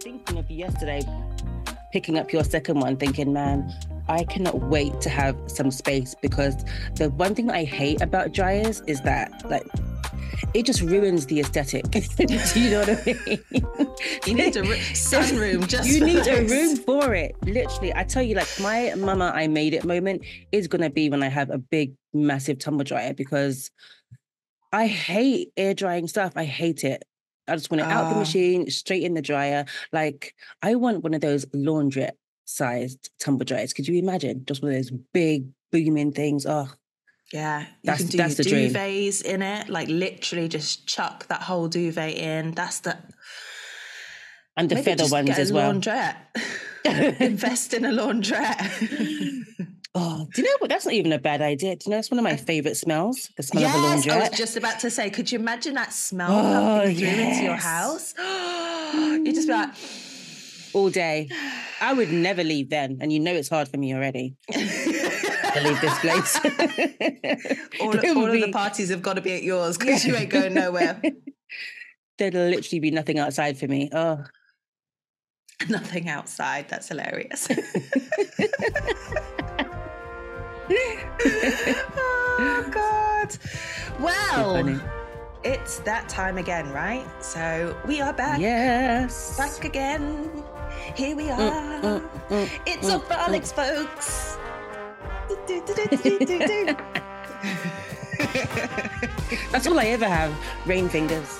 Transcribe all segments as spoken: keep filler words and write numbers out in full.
thinking of yesterday, picking up your second one, thinking, man, I cannot wait to have some space, because the one thing that I hate about dryers is that, like, it just ruins the aesthetic. Do you know what I mean? You need a ri- sunroom. Just you need a room for it. Literally, I tell you, like, my mama, I made it moment is gonna be when I have a big, massive tumble dryer, because I hate air drying stuff. I hate it. I just want it uh. out of the machine, straight in the dryer. Like, I want one of those laundrette-sized tumble dryers. Could you imagine? Just one of those big, booming things. Oh. Yeah, you that's, can do that's your duvets in it. Like, literally just chuck that whole duvet in. That's the... And the feather ones as well. Maybe just get a laundrette. Invest in a laundrette. Oh, do you know what? That's not even a bad idea. Do you know, it's one of my favourite smells, the smell yes, of a laundrette. Yes, I was just about to say, could you imagine that smell oh, coming yes. through into your house? You'd just be like... All day. I would never leave then. And you know it's hard for me already. To leave this place. all all be... of the parties have got to be at yours, because yeah. you ain't going nowhere. There'll literally be nothing outside for me. Oh, nothing outside. That's hilarious. Oh God. Well, it's that time again, right? So we are back. Yes. Back again. Here we are. Mm, mm, mm, it's mm, a frolics, mm. folks. That's all I ever have. Rain fingers.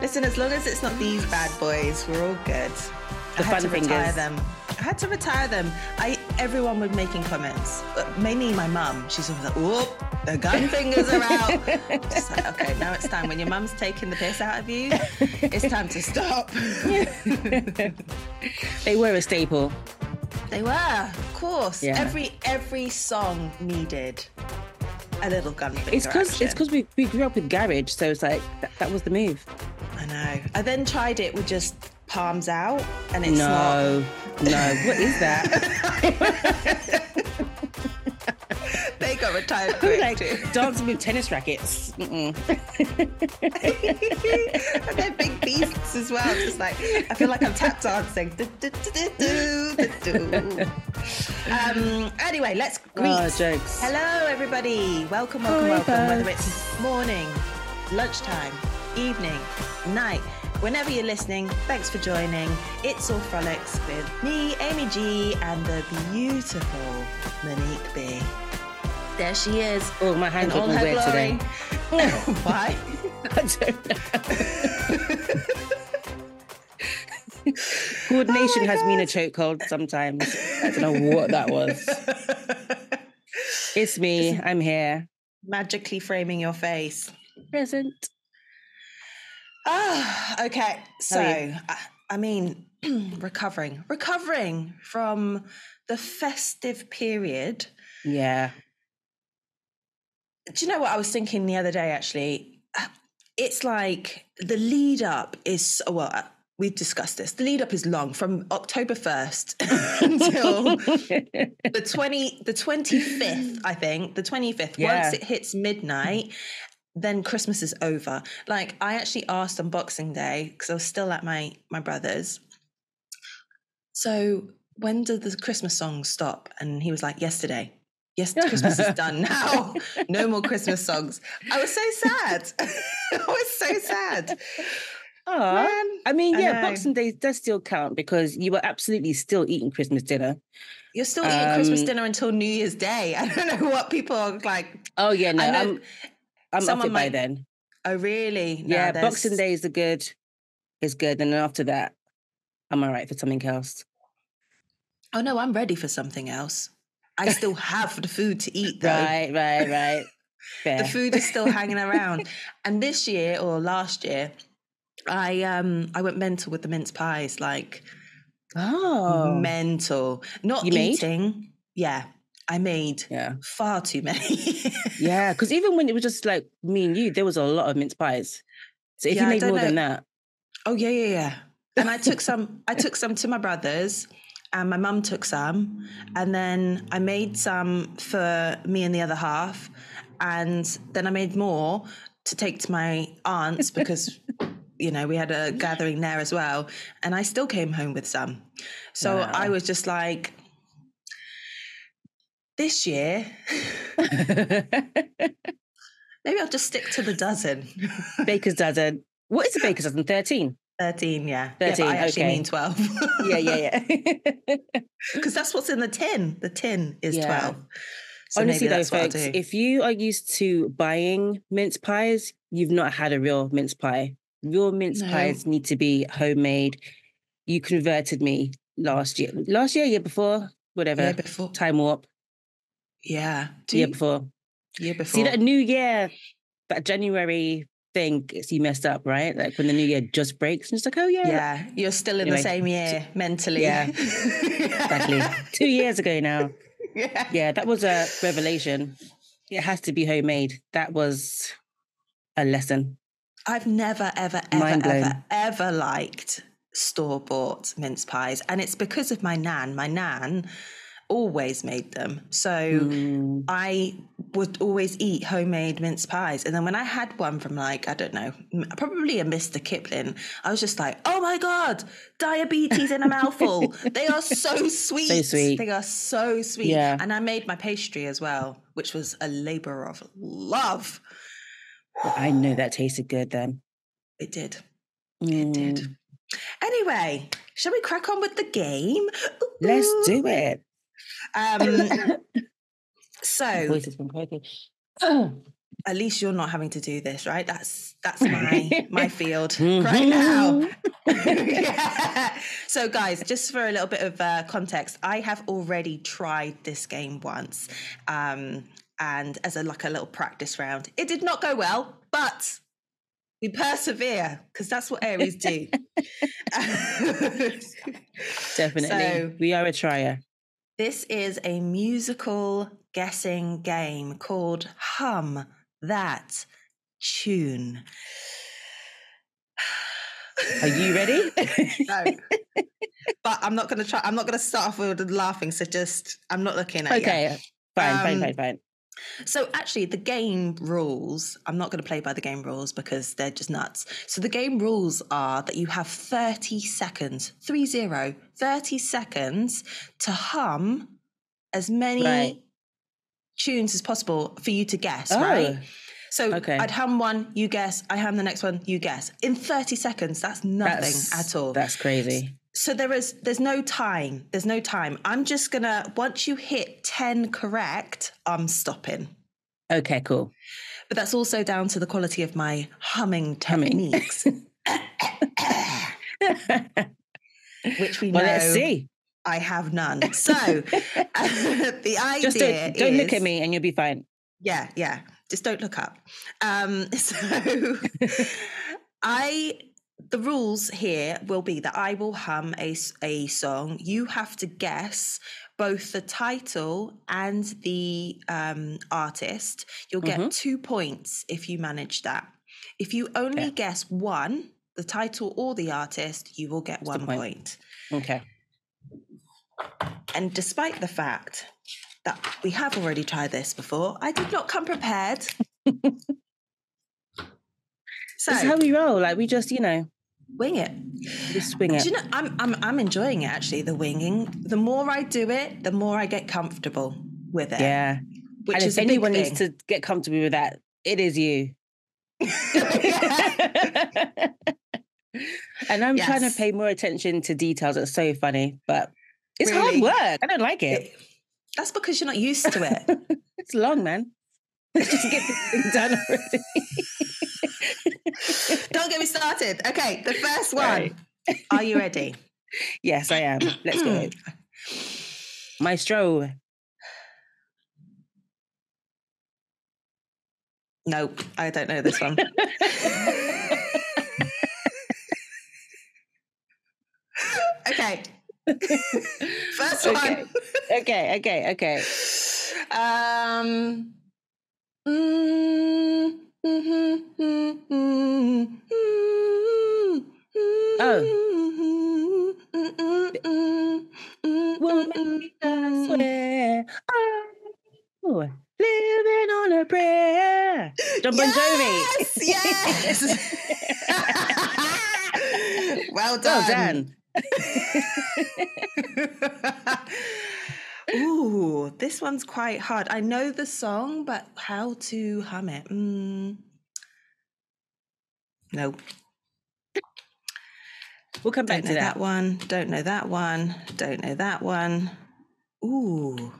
Listen, as long as it's not these bad boys, we're all good. The I had fun to fingers. retire them. I had to retire them. I everyone was making comments, but mainly my mum. She's always like, "Whoop, the gun fingers are out." I'm just like, okay, now it's time. When your mum's taking the piss out of you, it's time to stop. They were a staple. They were, of course. Yeah. Every every song needed a little gunfinger. It's because it's because we, we grew up with garage, so it's like that, that was the move. I know. I then tried it with just palms out, and it's no, not... no. What is that? They got retired quick, like, too. Dancing with tennis rackets. Mm-mm. And they're big beasts as well. Just like, I feel like I'm tap dancing. Do, do, do, do, do. Um, anyway, let's greet. Oh, jokes. Hello, everybody. Welcome, welcome, Hi, welcome. Guys. Whether it's morning, lunchtime, evening, night, whenever you're listening, thanks for joining. It's All Frolics with me, Amy G, and the beautiful Monique B. There she is. Oh, my hands are weird today. Why? I don't know. Coordination oh has God. been a chokehold sometimes. I don't know what that was. It's me. Just I'm here. Magically framing your face. Present. Ah, oh, okay. So, I, I mean, recovering. Recovering from the festive period. Yeah. Do you know what I was thinking the other day, actually? It's like the lead up is, well, we've discussed this. The lead up is long, from October first until the twenty, the twenty-fifth, I think. The twenty-fifth. Yeah. Once it hits midnight, then Christmas is over. Like, I actually asked on Boxing Day, because I was still at my, my brother's. So when do the Christmas songs stop? And he was like, yesterday. Yes, Christmas is done now. No more Christmas songs. I was so sad. I was so sad. Oh, I mean, yeah, I Boxing Day does still count, because you were absolutely still eating Christmas dinner. You're still um, eating Christmas dinner until New Year's Day. I don't know what people are like. Oh, yeah, no, I'm, I'm up it might, by then. Oh, really? No, yeah, there's... Boxing Day is good. Is good. And then after that, I'm all right for something else. Oh, no, I'm ready for something else. I still have the food to eat, though. Right, right, right. Fair. The food is still hanging around. And this year, or last year, I um I went mental with the mince pies, like oh mental. Not you eating. Made? Yeah, I made yeah. far too many. Yeah, because even when it was just like me and you, there was a lot of mince pies. So if yeah, you made more know. than that, oh yeah, yeah, yeah. And I took some. I took some to my brother's. And my mum took some, and then I made some for me and the other half, and then I made more to take to my aunt's, because you know, we had a gathering there as well. And I still came home with some. So wow. I was just like, this year, maybe I'll just stick to the dozen. Baker's dozen. What is a baker's dozen? thirteen? thirteen, yeah. thirteen, yeah, I actually okay. mean twelve. yeah, yeah, yeah. Because that's what's in the tin. The tin is yeah. twelve. So honestly, though, folks, if you are used to buying mince pies, you've not had a real mince pie. Real mince no. pies need to be homemade. You converted me last year. Last year, year before, whatever. Year before. Time warp. Yeah. Do year you... before. Year before. See, that new year, that January thing, you messed up, right? Like when the new year just breaks and it's like, oh, yeah. Yeah, you're still in anyway, the same year mentally. Yeah, exactly. Two years ago now. Yeah. yeah, that was a revelation. It has to be homemade. That was a lesson. I've never, ever, ever, ever, ever liked store-bought mince pies. And it's because of my nan. My nan always made them. So mm. I would always eat homemade mince pies. And then when I had one from like, I don't know, probably a Mister Kipling, I was just like, oh my God, diabetes in a mouthful. They are so sweet. So sweet. They are so sweet. Yeah. And I made my pastry as well, which was a labor of love. Well, I know that tasted good then. It did. Mm. It did. Anyway, shall we crack on with the game? Ooh. Let's do it. Um, so at least you're not having to do this, right? That's that's my my field mm-hmm. right now. yeah. So guys, just for a little bit of uh, context, I have already tried this game once, um, and as a like a little practice round, it did not go well, but we persevere because that's what Aries do. Definitely, so, we are a trier. This is a musical guessing game called Hum That Tune. Are you ready? No. But I'm not going to try. I'm not going to start off with laughing. So just, I'm not looking at okay, you. Okay. Fine, um, fine, fine, fine. So actually the game rules, I'm not going to play by the game rules because they're just nuts. So the game rules are that you have thirty seconds, three zero, thirty seconds to hum as many right. tunes as possible for you to guess, oh. right? So okay. I'd hum one, you guess, I hum the next one, you guess. In thirty seconds, that's nothing that's, at all. That's crazy. So there is, there's no time. There's no time. I'm just going to, once you hit ten correct, I'm stopping. Okay, cool. But that's also down to the quality of my humming techniques. Which we well, know let's see. I have none. So the idea just don't, don't is, look at me and you'll be fine. Yeah, yeah. Just don't look up. Um, so I... The rules here will be that I will hum a, a song. You have to guess both the title and the um, artist. You'll get mm-hmm. two points if you manage that. If you only yeah. guess one, the title or the artist, you will get That's one point. point. Okay. And despite the fact that we have already tried this before, I did not come prepared. So, this is how we roll. Like we just, you know, wing it. Just wing it. Do you know, I'm, I'm, I'm enjoying it actually. The winging. The more I do it, the more I get comfortable with it. Yeah. Which and is if a anyone big thing. Needs to get comfortable with that, it is you. And I'm yes. trying to pay more attention to details. It's so funny, but it's really? hard work. I don't like it. That's because you're not used to it. It's long, man. Let's just get this thing done already. Don't get me started. Okay, the first one. Right. Are you ready? Yes, I am. Let's go. Maestro. Nope, I don't know this one. Okay. First okay. one. Okay, okay, okay. Um... Mm, mm-hmm, mm-hmm, mm-hmm, mm-hmm, oh. Mm-hmm, won't make me swear. Oh, living on a prayer. John Bon Jovi. Yes. yes. Well done. Well done. Ooh, this one's quite hard. I know the song, but how to hum it? Mm. Nope. We'll come back Don't know to that. that one. Don't know that one. Don't know that one. Ooh.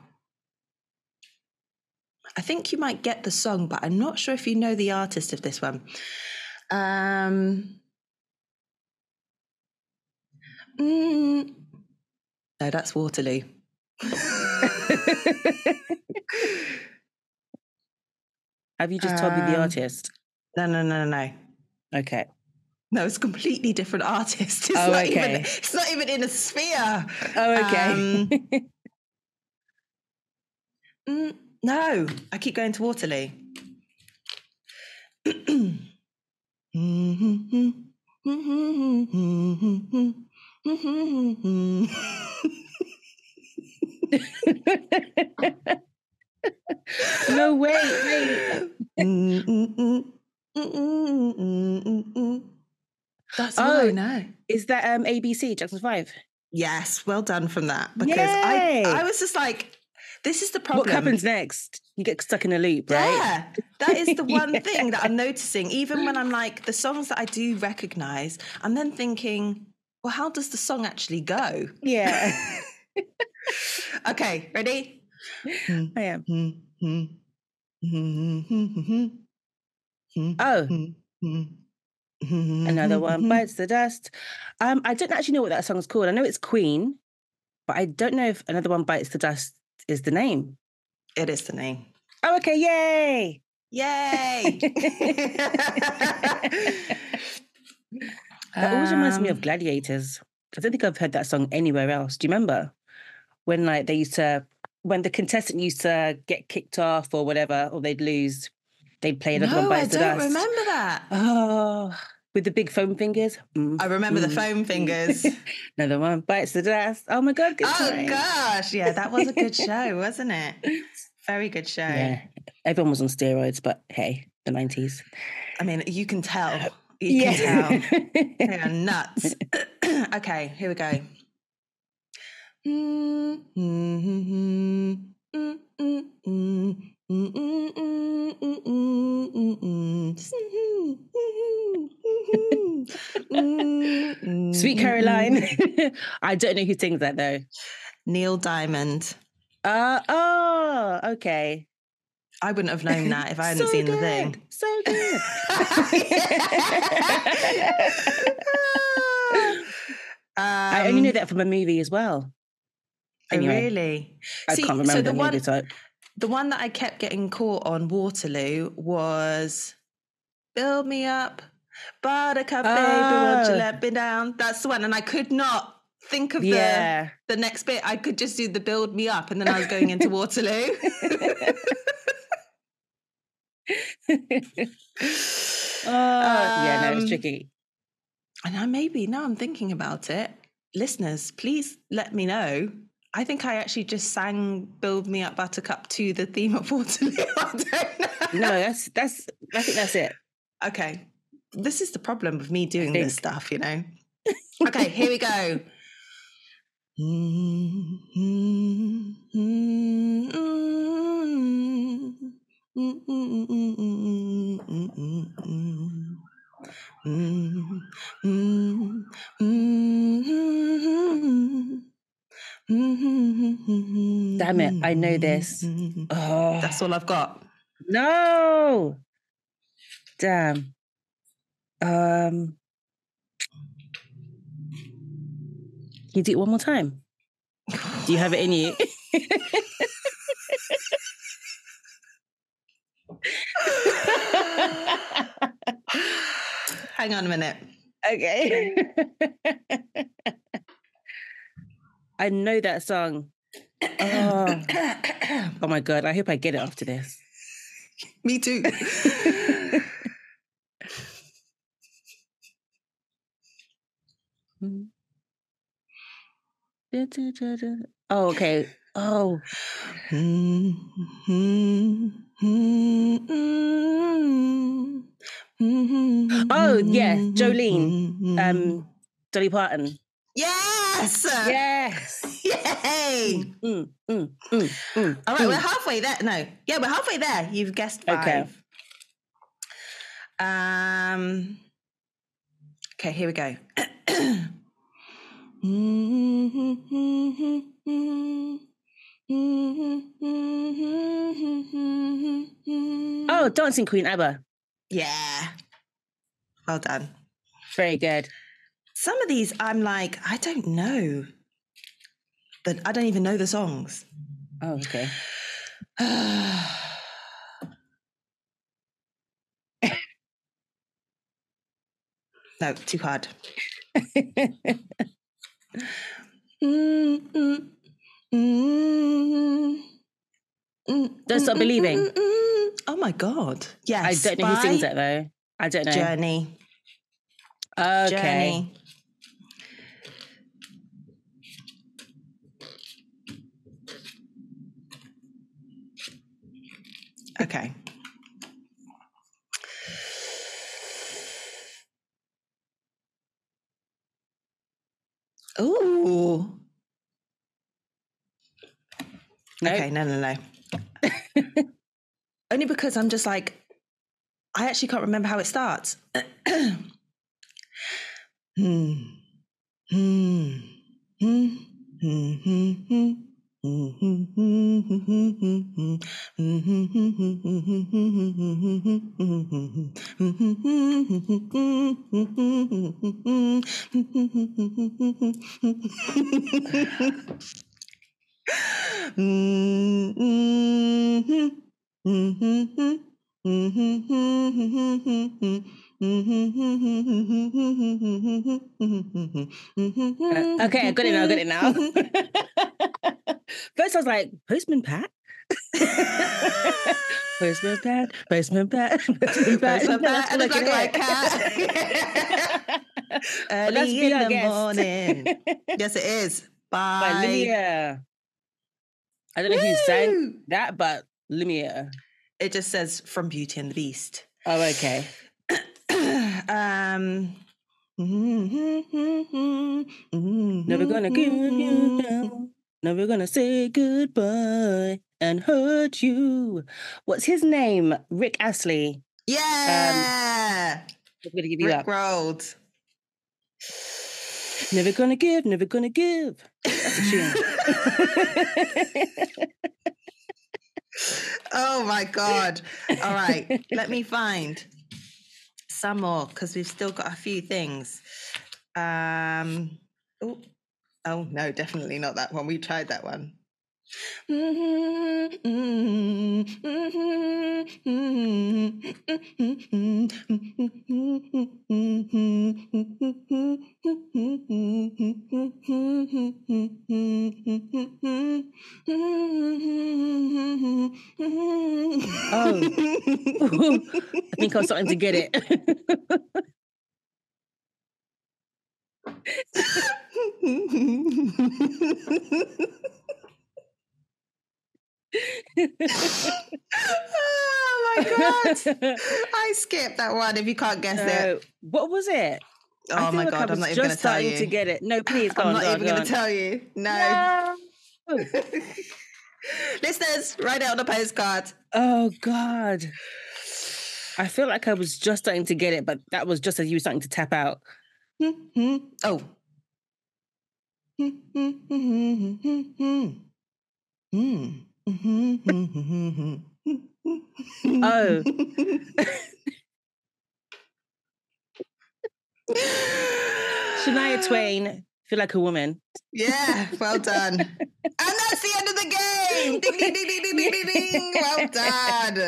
I think you might get the song, but I'm not sure if you know the artist of this one. Um, mm, no, that's Waterloo. Have you just told um, me the artist? No, no, no, no, no. Okay. No, it's a completely different artist. It's, oh, not, okay. even, it's not even in a sphere. Oh, okay. Um, mm, no, I keep going to Waterloo. No, wait, wait. That's all oh, I know. Is that um, A B C, Jackson five? Yes, well done from that. Because I, I was just like, this is the problem. What happens next? You get stuck in a loop, right? Yeah, that is the one yeah. thing that I'm noticing. Even when I'm like, the songs that I do recognise, I'm then thinking, well, how does the song actually go? Yeah. Okay, ready? I am. Oh. Another one bites the dust. Um, I don't actually know what that song's called. I know it's Queen, but I don't know if Another One Bites the Dust is the name. It is the name. Oh, okay. Yay. Yay. That always reminds me of Gladiators. I don't think I've heard that song anywhere else. Do you remember when like they used to, when the contestant used to get kicked off or whatever, or they'd lose, they'd play Another no, One Bites the Dust. I don't remember that. Oh, with the big foam fingers. Mm, I remember mm, the foam fingers. Another One Bites the Dust. Oh my God, good Oh time. gosh, yeah, that was a good show, wasn't it? Very good show. Yeah, everyone was on steroids, but hey, the nineties. I mean, you can tell. You yeah. can tell. They are nuts. Okay, here we go. Sweet Caroline. I don't know who sings that though. Neil Diamond. Uh, oh, okay. I wouldn't have known that if I hadn't so seen good. the thing. So good. Um, I only knew that from a movie as well. Anyway, really? I See, can't remember so the, the one, movie type. The one that I kept getting caught on Waterloo was Build Me Up, Buttercup oh. Baby, won't you let me down? That's the one. And I could not think of yeah. the, the next bit. I could just do the Build Me Up and then I was going into Waterloo. oh, um, yeah, no, it's tricky. And I maybe now I'm thinking about it, listeners, please let me know. I think I actually just sang "Build Me Up, Buttercup" to the theme of Waterloo. No, that's that's. I think that's it. Okay, this is the problem with me doing this stuff, you know. Okay, here we go. Mm, mm, mm, mm, Damn it, I know this. Oh. That's all I've got. No. Damn. Um Can you do it one more time? Do you have it in you? Hang on a minute. Okay. I know that song. Oh. Oh my God. I hope I get it after this. Me too. Oh, okay. Oh. Oh, yeah, Jolene. Um, Dolly Parton. Yes! Yes! Yay! Mm, mm, mm, mm, mm, all right, mm. We're halfway there. No. Yeah, we're halfway there. You've guessed five. Okay. Um, okay, here we go. Oh, Dancing Queen, ABBA. Yeah. Well done. Very good. Some of these I'm like, I don't know. But I don't even know the songs. Oh, okay. No, too hard. Don't Stop Believing. Oh my God. Yes. I don't know who sings it though. I don't know. Journey. Okay. Journey. Okay. Ooh. Nope. Okay, no, no, no. Only because I'm just like, I actually can't remember how it starts. Hmm. Hmm. Hmm. Hmm. Hmm. Hmm. Okay, I got it now, I got it now. First I was like, Postman Pat? Postman Pat, Postman Pat, Postman Pat. Postman Pat, and looking like a cat. Early in the morning. Yes, it is. Bye. By Lumiere. I don't know who sang that, but Lumiere. It just says, from Beauty and the Beast. Oh, okay. um... Never gonna give you down. Now we're gonna say goodbye and hurt you. What's his name? Rick Astley. Yeah. Um, I'm gonna give you Rick up. Rolled. Never gonna give. Never gonna give. That's a tune. Oh my God! All right, let me find some more because we've still got a few things. Um. Oh. Oh, no, definitely not that one. We tried that one. Oh, I think I'm starting to get it. Oh my God, I skipped that one. If you can't guess uh, it, what was it? Oh my like God, I'm not even going to tell you to get it. No, please, go I'm on, not go even going to tell you. No, no. Listeners, write it on a postcard. Oh God, I feel like I was just starting to get it, but that was just as you were starting to tap out. Mm-hmm. Oh. Oh. Shania Twain, Feel Like a Woman. Yeah, well done. And that's the end of the game. Ding, ding, ding, ding, ding, ding, ding. Well done.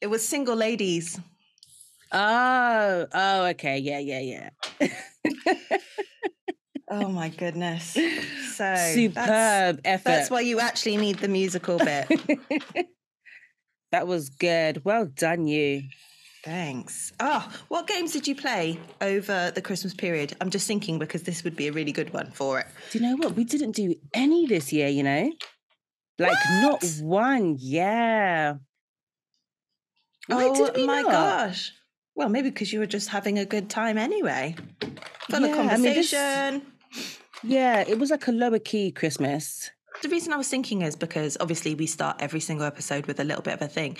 It was Single Ladies. Oh, oh, okay. Yeah, yeah, yeah. Oh my goodness. So superb that's, effort. That's why you actually need the musical bit. That was good. Well done, you. Thanks. Oh, what games did you play over the Christmas period? I'm just thinking because this would be a really good one for it. Do you know what? We didn't do any this year, you know? Like what? Not one. Yeah. Wait, oh my not? gosh. Well, maybe because you were just having a good time anyway. Fun yeah, conversation. I mean, this, yeah, it was like a lower key Christmas. The reason I was thinking is because obviously we start every single episode with a little bit of a thing.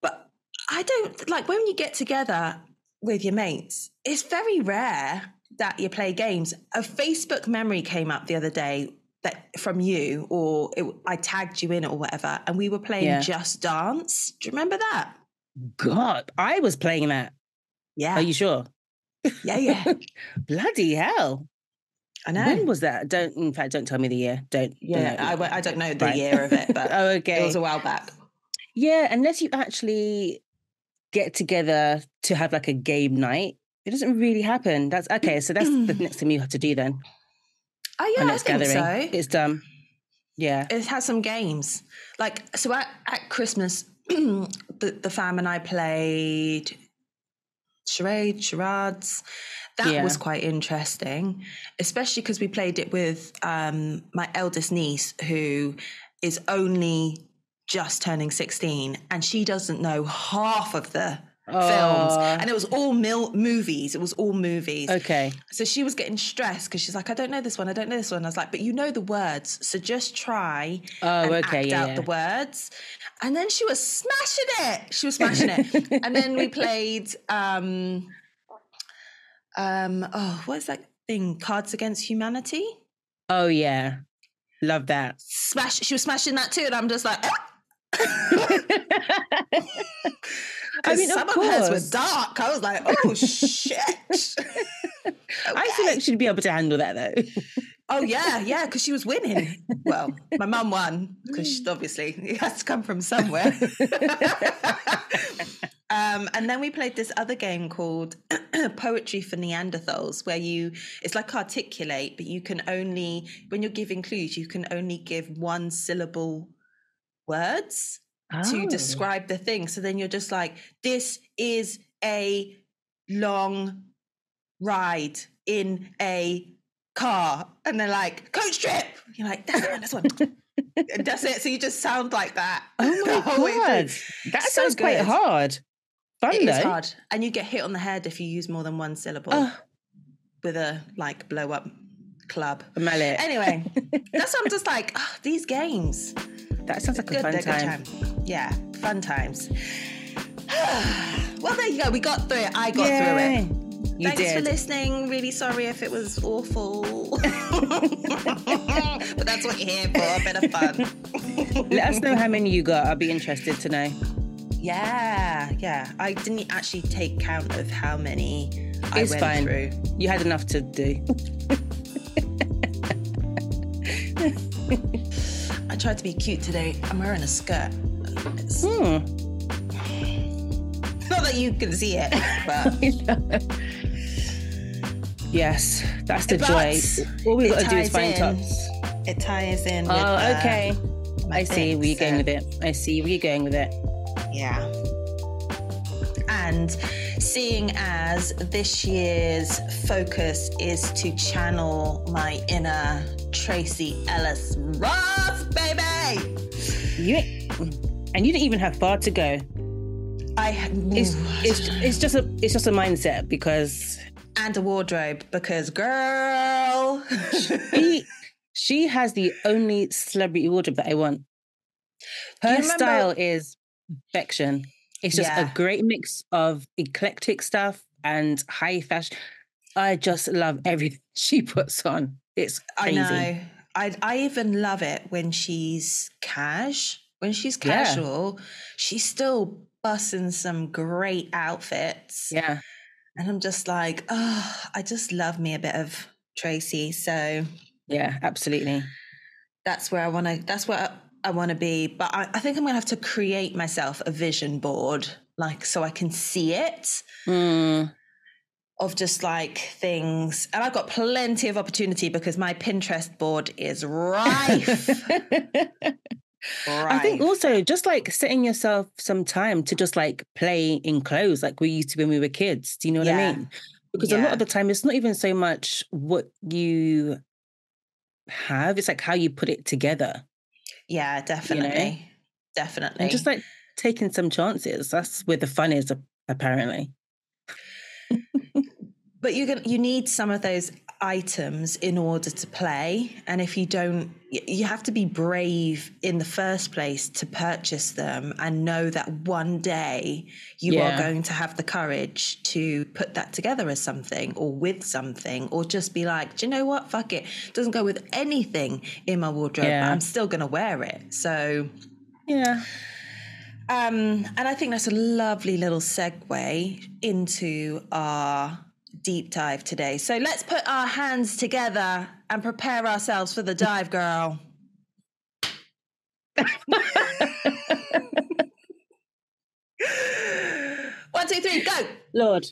But I don't, like when you get together with your mates, it's very rare that you play games. A Facebook memory came up the other day that from you, or it, I tagged you in or whatever, and we were playing yeah. Just Dance. Do you remember that? God, I was playing that. Yeah. Are you sure? Yeah, yeah. Bloody hell. I know. When was that? Don't, in fact, don't tell me the year. Don't. Yeah, don't I, I don't know the right. year of it, but oh, okay. It was a while back. Yeah, unless you actually get together to have like a game night, it doesn't really happen. That's okay. So that's the next thing you have to do then. Oh yeah, I think gathering. so. It's done. Yeah, it has some games. Like so, at, at Christmas, the, the fam and I played charades, charades. That yeah. was quite interesting, especially because we played it with um, my eldest niece, who is only just turning sixteen, and she doesn't know half of the oh. films. And it was all mil- movies. It was all movies. Okay. So she was getting stressed because she's like, I don't know this one. I don't know this one. I was like, but you know the words, so just try oh, and okay, act yeah, out yeah. the words. And then she was smashing it. She was smashing it. And then we played... Um, Um, oh, what's that thing? Cards Against Humanity? Oh, yeah. Love that. Smash. She was smashing that too, and I'm just like, ah! I mean, some of, of hers were dark. I was like, oh, shit. Okay. I feel like she'd be able to handle that, though. Oh, yeah, yeah, because she was winning. Well, my mum won, because obviously it has to come from somewhere. Um, and then we played this other game called Poetry for Neanderthals, where you, it's like articulate, but you can only, when you're giving clues, you can only give one syllable words oh. to describe the thing. So then you're just like, this is a long ride in a car. And they're like, coach trip. You're like, that's one, that's one. That's it. So you just sound like that. Oh my God. That so sounds good. Quite hard. Fun, it though. Is hard, and you get hit on the head if you use more than one syllable oh. with a like blow up club, a mallet. Anyway, that's what I'm just like. Oh, these games. That sounds like good, a fun time. time. Yeah, fun times. Well, there you go. We got through it. I got Yay. through it. You Thanks did. for listening. Really sorry if it was awful. But that's what you're here for, a bit of fun. Let us know how many you got. I'll be interested to know. Yeah, yeah. I didn't actually take count of how many I it's went fine. through. You had enough to do. I tried to be cute today. I'm wearing a skirt. It's... Hmm. Not that you can see it, but... Yes, that's the but joy. All we've got to do is find in. tops. It ties in. Oh, with, okay. Um, I see where you're going with it. I see where you're going with it. Yeah. And seeing as this year's focus is to channel my inner Tracy Ellis Ross, baby! You, and you didn't even have far to go. I. It's, it's, it's, just a, it's just a mindset because... And a wardrobe, because girl, she, she has the only celebrity wardrobe that I want. Her style is perfection. It's just yeah. a great mix of eclectic stuff and high fashion. I just love everything she puts on. It's crazy. I know. I I even love it when she's cash. When she's casual, yeah. she's still bussing some great outfits. Yeah. And I'm just like, oh, I just love me a bit of Tracy. So yeah, absolutely. That's where I want to, that's where I, I want to be. But I, I think I'm going to have to create myself a vision board, like, so I can see it mm. of just like things. And I've got plenty of opportunity because my Pinterest board is rife. rife. I think also just like setting yourself some time to just like play in clothes like we used to when we were kids. Do you know what yeah. I mean? Because yeah. a lot of the time it's not even so much what you have, it's like how you put it together. Yeah, definitely. You know? Definitely. And just like taking some chances. That's where the fun is apparently. But you can, you need some of those items in order to play. And if you don't, you have to be brave in the first place to purchase them and know that one day you yeah. are going to have the courage to put that together as something or with something, or just be like, do you know what? Fuck it. It doesn't go with anything in my wardrobe, yeah. but I'm still going to wear it. So, yeah. Um, and I think that's a lovely little segue into our deep dive today. So let's put our hands together and prepare ourselves for the dive, girl. One, two, three, go. Lord.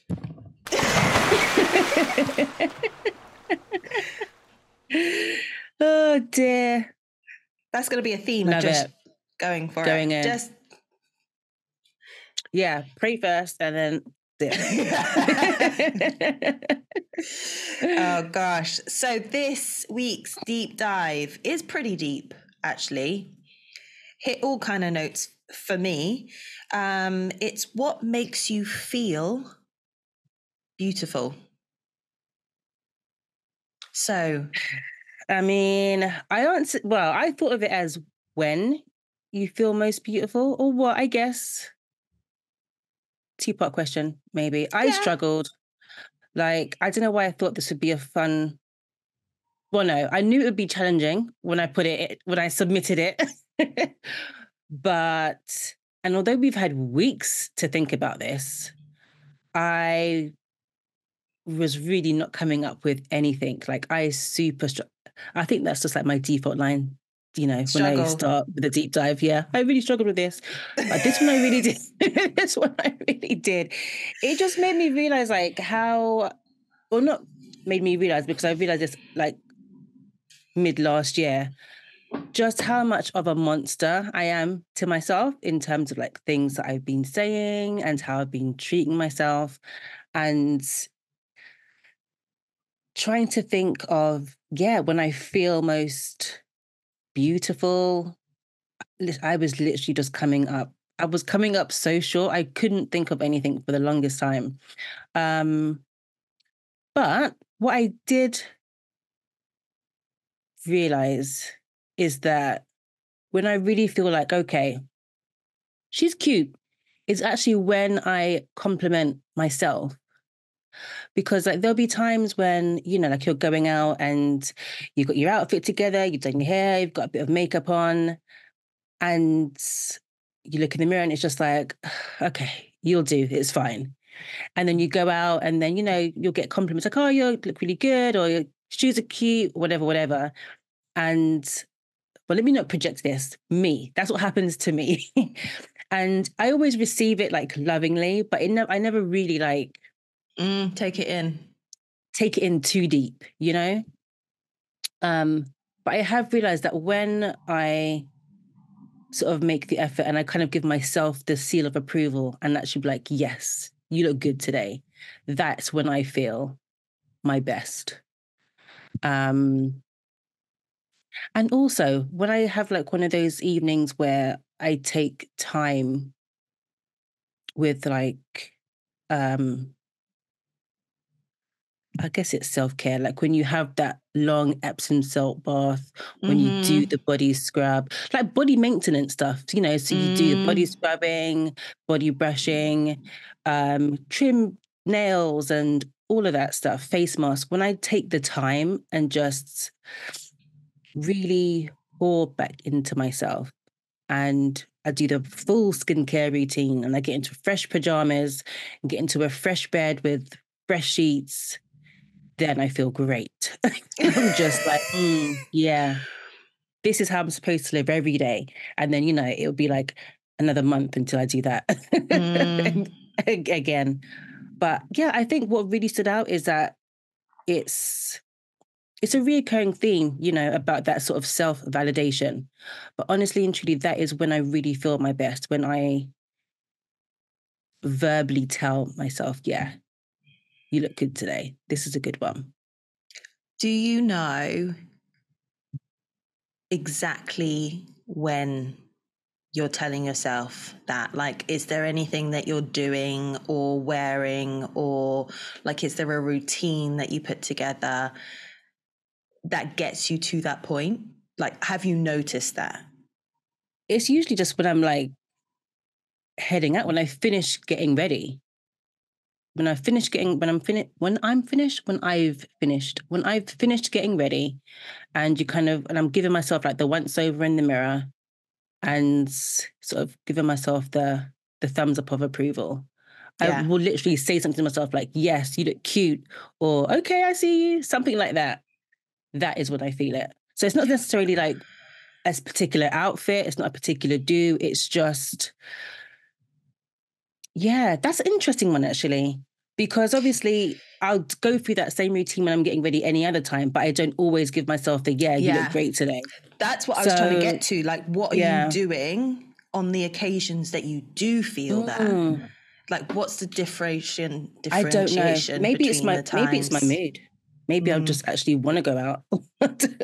Oh, dear. That's going to be a theme. Love I'm just it. Going for going it. In. Just Yeah, pray first and then Oh gosh. So this week's deep dive is pretty deep, actually. Hit all kind of notes for me. Um, it's what makes you feel beautiful. So I mean, I answered well, I thought of it as when you feel most beautiful, or what, I guess. Teapot question, maybe. I yeah. struggled. Like, I don't know why I thought this would be a fun. Well, no, I knew it would be challenging when I put it, when I submitted it. But, and although we've had weeks to think about this, I was really not coming up with anything. Like, I super, str- I think that's just like my default line. You know, struggle. When I start with a deep dive, yeah, I really struggled with this. But this one I really did. This one I really did. It just made me realize, like, how, well, not made me realize, because I realized this like mid last year, just how much of a monster I am to myself in terms of like things that I've been saying and how I've been treating myself, and trying to think of, yeah, when I feel most beautiful. I was literally just coming up. I was coming up so short. I couldn't think of anything for the longest time. Um, but what I did realize is that when I really feel like, okay, she's cute, it's actually when I compliment myself. Because like there'll be times when, you know, like you're going out and you've got your outfit together, you've done your hair, you've got a bit of makeup on, and you look in the mirror and it's just like, okay, you'll do, it's fine. And then you go out and then, you know, you'll get compliments like, oh, you look really good, or your shoes are cute, whatever, whatever. And, well, let me not project this, me. That's what happens to me. And I always receive it like lovingly, but it ne- I never really like, Mm, take it in. Take it in too deep, you know? Um, but I have realized that when I sort of make the effort and I kind of give myself the seal of approval, and that should be like, yes, you look good today. That's when I feel my best. Um, and also when I have like one of those evenings where I take time with like, um, I guess it's self-care, like when you have that long Epsom salt bath, when mm-hmm. you do the body scrub, like body maintenance stuff, you know, so you mm. do the body scrubbing, body brushing, um, trim nails and all of that stuff, face mask. When I take the time and just really pour back into myself, and I do the full skincare routine, and I get into fresh pajamas and get into a fresh bed with fresh sheets, then I feel great. I'm just like, mm, yeah, this is how I'm supposed to live every day. And then, you know, it'll be like another month until I do that mm. again. But yeah, I think what really stood out is that it's, it's a reoccurring theme, you know, about that sort of self-validation. But honestly and truly, that is when I really feel my best, when I verbally tell myself, yeah, you look good today. This is a good one. Do you know exactly when you're telling yourself that? Like, is there anything that you're doing or wearing, or like, is there a routine that you put together that gets you to that point? Like, have you noticed that? It's usually just when I'm like heading out, when I finish getting ready, when I finish getting, when I'm finished, when I'm finished, when I've finished, when I've finished getting ready, and you kind of, and I'm giving myself like the once over in the mirror, and sort of giving myself the the thumbs up of approval. Yeah. I will literally say something to myself like, yes, you look cute, or okay, I see you, something like that. That is when I feel it. So it's not necessarily like a particular outfit, it's not a particular do, it's just, yeah, that's an interesting one actually, because obviously I'll go through that same routine when I'm getting ready any other time, but I don't always give myself the, yeah, yeah. you look great today. That's what so, I was trying to get to. Like, what are yeah. you doing on the occasions that you do feel mm. that? Like, what's the differentiation? I don't know. Maybe it's my maybe it's my mood. Maybe mm. I'll just actually want to go out. It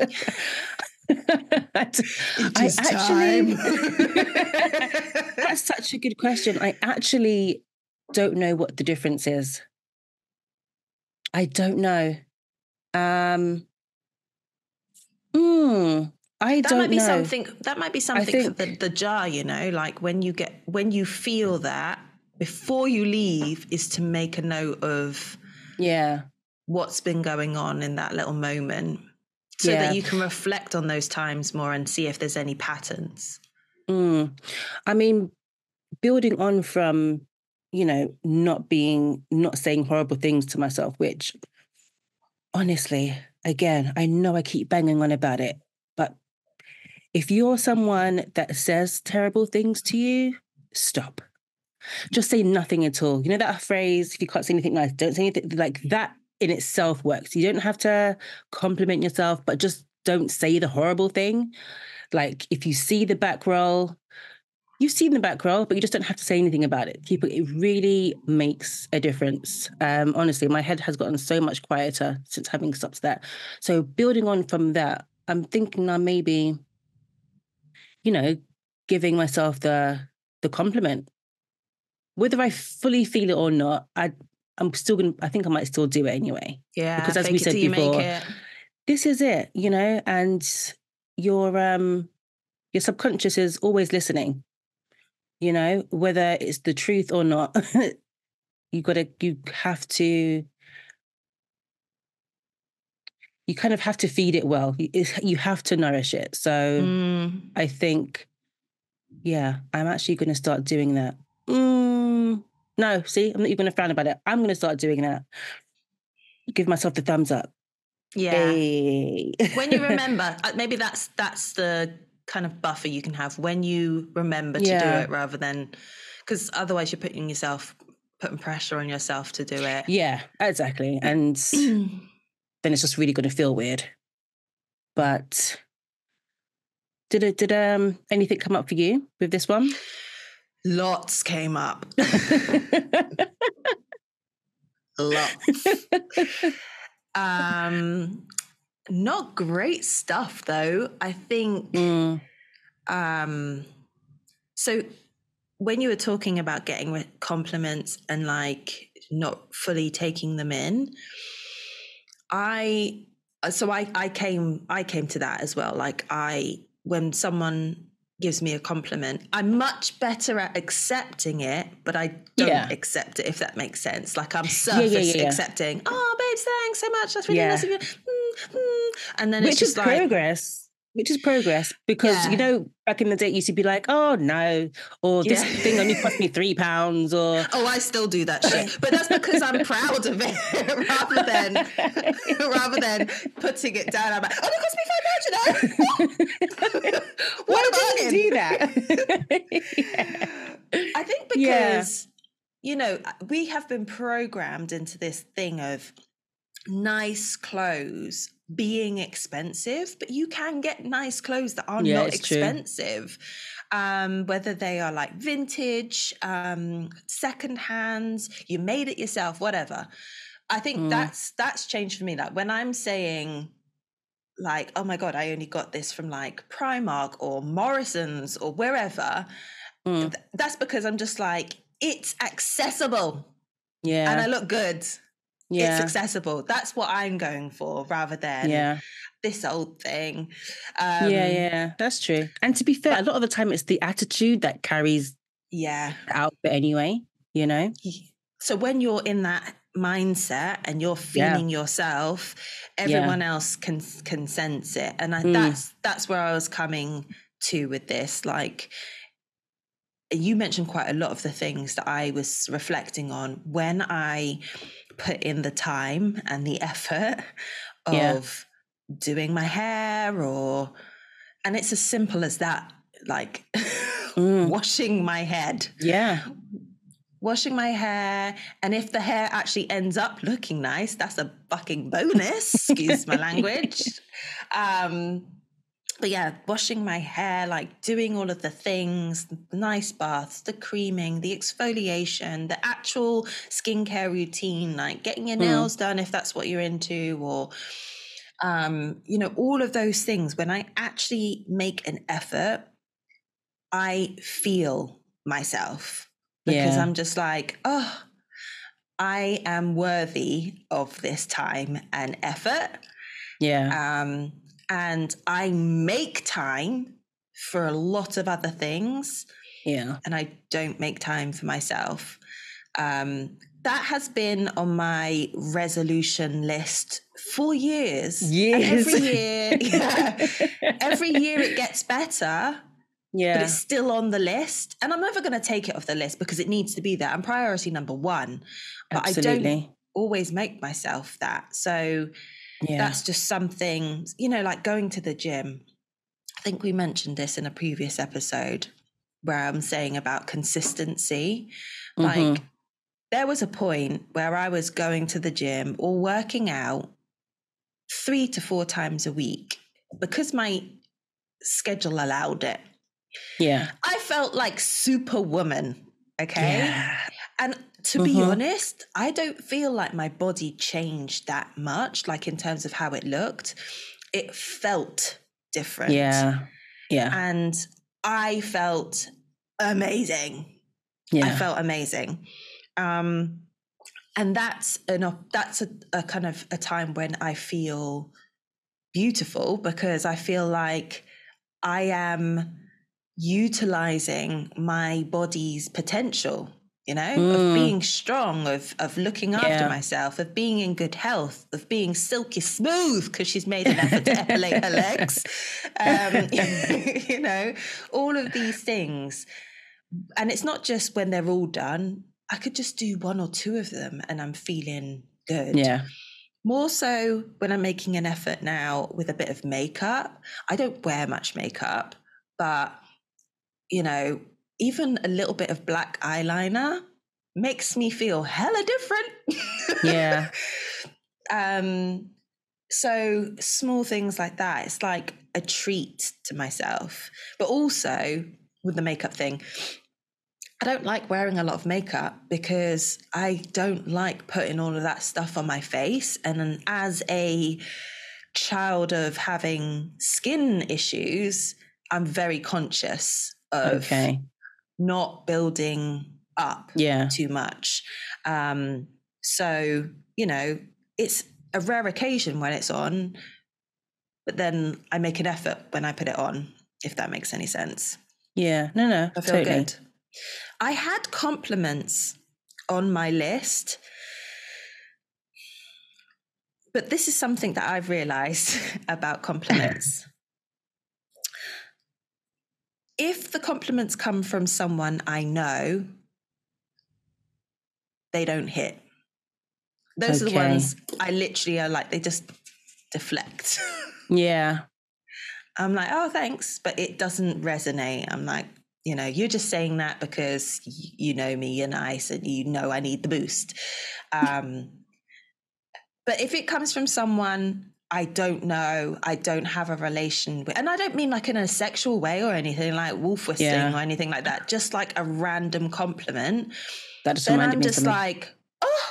is I actually, time. That's such a good question. I actually don't know what the difference is. I don't know. Um, mm, I that don't might be know. Something, that might be something think, for the, the jar, you know, like when you get, when you feel that before you leave is to make a note of yeah what's been going on in that little moment so yeah. that you can reflect on those times more and see if there's any patterns. Mm. I mean, building on from, you know, not being, not saying horrible things to myself, which honestly, again, I know I keep banging on about it, but if you're someone that says terrible things to you, stop. Just say nothing at all. You know that phrase, if you can't say anything nice, don't say anything, like that in itself works. You don't have to compliment yourself, but just don't say the horrible thing. Like if you see the back roll, you've seen the back roll, but you just don't have to say anything about it. People, it really makes a difference. Um, honestly, my head has gotten so much quieter since having stopped that. So building on from that, I'm thinking I'm maybe, you know, giving myself the the compliment. Whether I fully feel it or not, I, I'm still going to, I think I might still do it anyway. Yeah. Because as we said before, this is it, you know, and your um your subconscious is always listening, you know, whether it's the truth or not, you got to, you have to, you kind of have to feed it well. You, you have to nourish it. So mm. I think, yeah, I'm actually going to start doing that. Mm, no, see, I'm not even going to frown about it. I'm going to start doing that. Give myself the thumbs up. Yeah. Hey. When you remember, maybe that's that's the kind of buffer you can have when you remember to yeah. do it, rather than, because otherwise you're putting yourself, putting pressure on yourself to do it. Yeah, exactly. And then it's just really going to feel weird. But did did um anything come up for you with this one? Lots came up. Lots. Um, not great stuff, though. I think, mm. um, so when you were talking about getting compliments and like not fully taking them in, I, so I, I came, I came to that as well. Like I, when someone gives me a compliment, I'm much better at accepting it, but I don't yeah. accept it, if that makes sense. Like I'm surface yeah, yeah, yeah. accepting, oh, babes, thanks so much. That's really yeah. nice of you. Mm, mm. And then which it's just is like... progress. Which is progress. Because, yeah. you know, back in the day, it used to be like, oh, no, or this yeah. thing only cost me three pounds, or... Oh, I still do that shit. But that's because I'm proud of it, rather than rather than putting it down. I'm like, oh, it cost me five pounds, you know? Why did you do that? yeah. I think because, yeah. you know, we have been programmed into this thing of nice clothes being expensive, but you can get nice clothes that are yeah, not expensive, um, whether they are like vintage, um, second hands, you made it yourself, whatever. I think mm. that's that's changed for me. Like when I'm saying like, oh my God, I only got this from like Primark or Morrison's or wherever. Mm. That's because I'm just like, it's accessible. Yeah. And I look good. Yeah. It's accessible. That's what I'm going for rather than yeah. this old thing. Um, yeah, yeah, that's true. And to be fair, but, a lot of the time it's the attitude that carries yeah. the outfit anyway, you know? So when you're in that mindset and you're feeling yeah. yourself, everyone yeah. else can can sense it. And I, mm. that's that's where I was coming to with this. Like, you mentioned quite a lot of the things that I was reflecting on when I put in the time and the effort of yeah. doing my hair, or, and it's as simple as that, like mm. washing my head. Yeah. Washing my hair. And if the hair actually ends up looking nice, that's a fucking bonus. Excuse my language. Um, But yeah, washing my hair, like doing all of the things, nice baths, the creaming, the exfoliation, the actual skincare routine, like getting your nails mm. done if that's what you're into, or, um, you know, all of those things. When I actually make an effort, I feel myself because yeah. I'm just like, oh, I am worthy of this time and effort. Yeah. Um, And I make time for a lot of other things. Yeah. And I don't make time for myself. Um, that has been on my resolution list for years. Years. And every year, yeah, every year it gets better. Yeah. But it's still on the list. And I'm never going to take it off the list because it needs to be there. I'm priority number one. But absolutely. I don't always make myself that. So... yeah. That's just something, you know, like going to the gym. I think we mentioned this in a previous episode where I'm saying about consistency. Mm-hmm. Like, there was a point where I was going to the gym or working out three to four times a week because my schedule allowed it. Yeah. I felt like Superwoman. Okay. Yeah. And to be mm-hmm. honest, I don't feel like my body changed that much, like in terms of how it looked. It felt different. Yeah. Yeah. And I felt amazing. Yeah. I felt amazing. Um, and that's an that's a, a kind of a time when I feel beautiful because I feel like I am utilizing my body's potential. You know, mm. of being strong, of of looking after yeah. myself, of being in good health, of being silky smooth because she's made an effort to epilate her legs. Um, you know, all of these things. And it's not just when they're all done. I could just do one or two of them and I'm feeling good. Yeah. More so when I'm making an effort now with a bit of makeup. I don't wear much makeup, but, you know, even a little bit of black eyeliner makes me feel hella different. Yeah. Um, so small things like that. It's like a treat to myself. But also with the makeup thing, I don't like wearing a lot of makeup because I don't like putting all of that stuff on my face. And then as a child of having skin issues, I'm very conscious of... okay. not building up yeah. too much. Um, so, you know, it's a rare occasion when it's on, but then I make an effort when I put it on, if that makes any sense. Yeah, no, no, I feel totally. Good. I had compliments on my list, but this is something that I've realized about compliments. If the compliments come from someone I know, they don't hit. Those okay. are the ones I literally are like, they just deflect. Yeah. I'm like, oh, thanks. But it doesn't resonate. I'm like, you know, you're just saying that because you know me, you're nice, and you know I need the boost. Um, but if it comes from someone I don't know, I don't have a relation with, and I don't mean like in a sexual way or anything like wolf whistling yeah. or anything like that, just like a random compliment. That just then I'm just like, oh,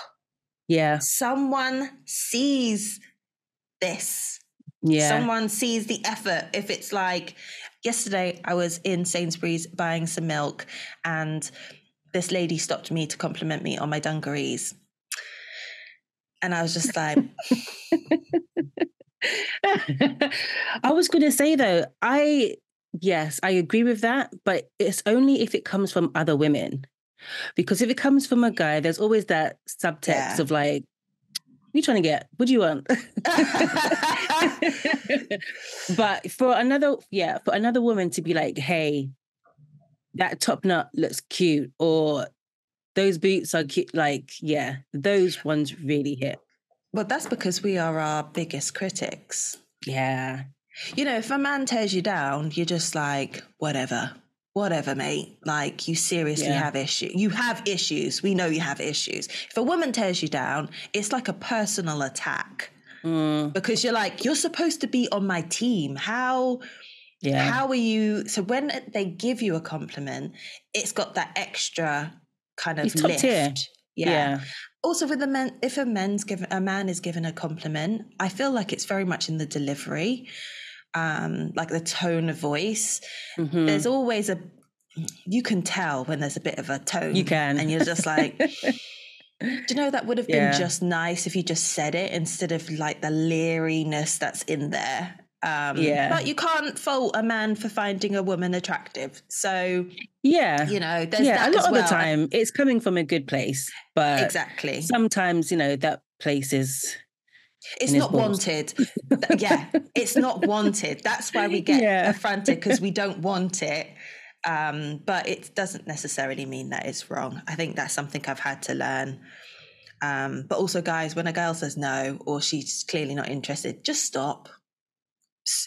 yeah, someone sees this. Yeah. Someone sees the effort. If it's like yesterday, I was in Sainsbury's buying some milk and this lady stopped me to compliment me on my dungarees. And I was just like... I was going to say, though, I... Yes, I agree with that, but it's only if it comes from other women. Because if it comes from a guy, there's always that subtext yeah. of like, what are you trying to get? What do you want? But for another, yeah, for another woman to be like, hey, that top nut looks cute, or those boots are cute. Like, yeah, those ones really hit. Well, that's because we are our biggest critics. Yeah. You know, if a man tears you down, you're just like, whatever, whatever, mate. Like, you seriously yeah. have issues. You have issues. We know you have issues. If a woman tears you down, it's like a personal attack mm. because you're like, you're supposed to be on my team. How, yeah. how are you? So when they give you a compliment, it's got that extra kind of He's lift. Top tier. Yeah. yeah. Also, with the men, if a man's given a man is given a compliment, I feel like it's very much in the delivery. Um, like the tone of voice. Mm-hmm. There's always a, you can tell when there's a bit of a tone. You can. And you're just like, do you know, that would have been yeah. just nice if you just said it instead of like the leeriness that's in there. Um, yeah. But you can't fault a man for finding a woman attractive. So, yeah. You know, there's yeah, that a lot as well. Of the time it's coming from a good place. But exactly. sometimes, you know, that place is... It's not balls. wanted. Yeah, it's not wanted. That's why we get yeah. frantic, because we don't want it. Um, but it doesn't necessarily mean that it's wrong. I think that's something I've had to learn. Um, but also, guys, when a girl says no or she's clearly not interested, just stop.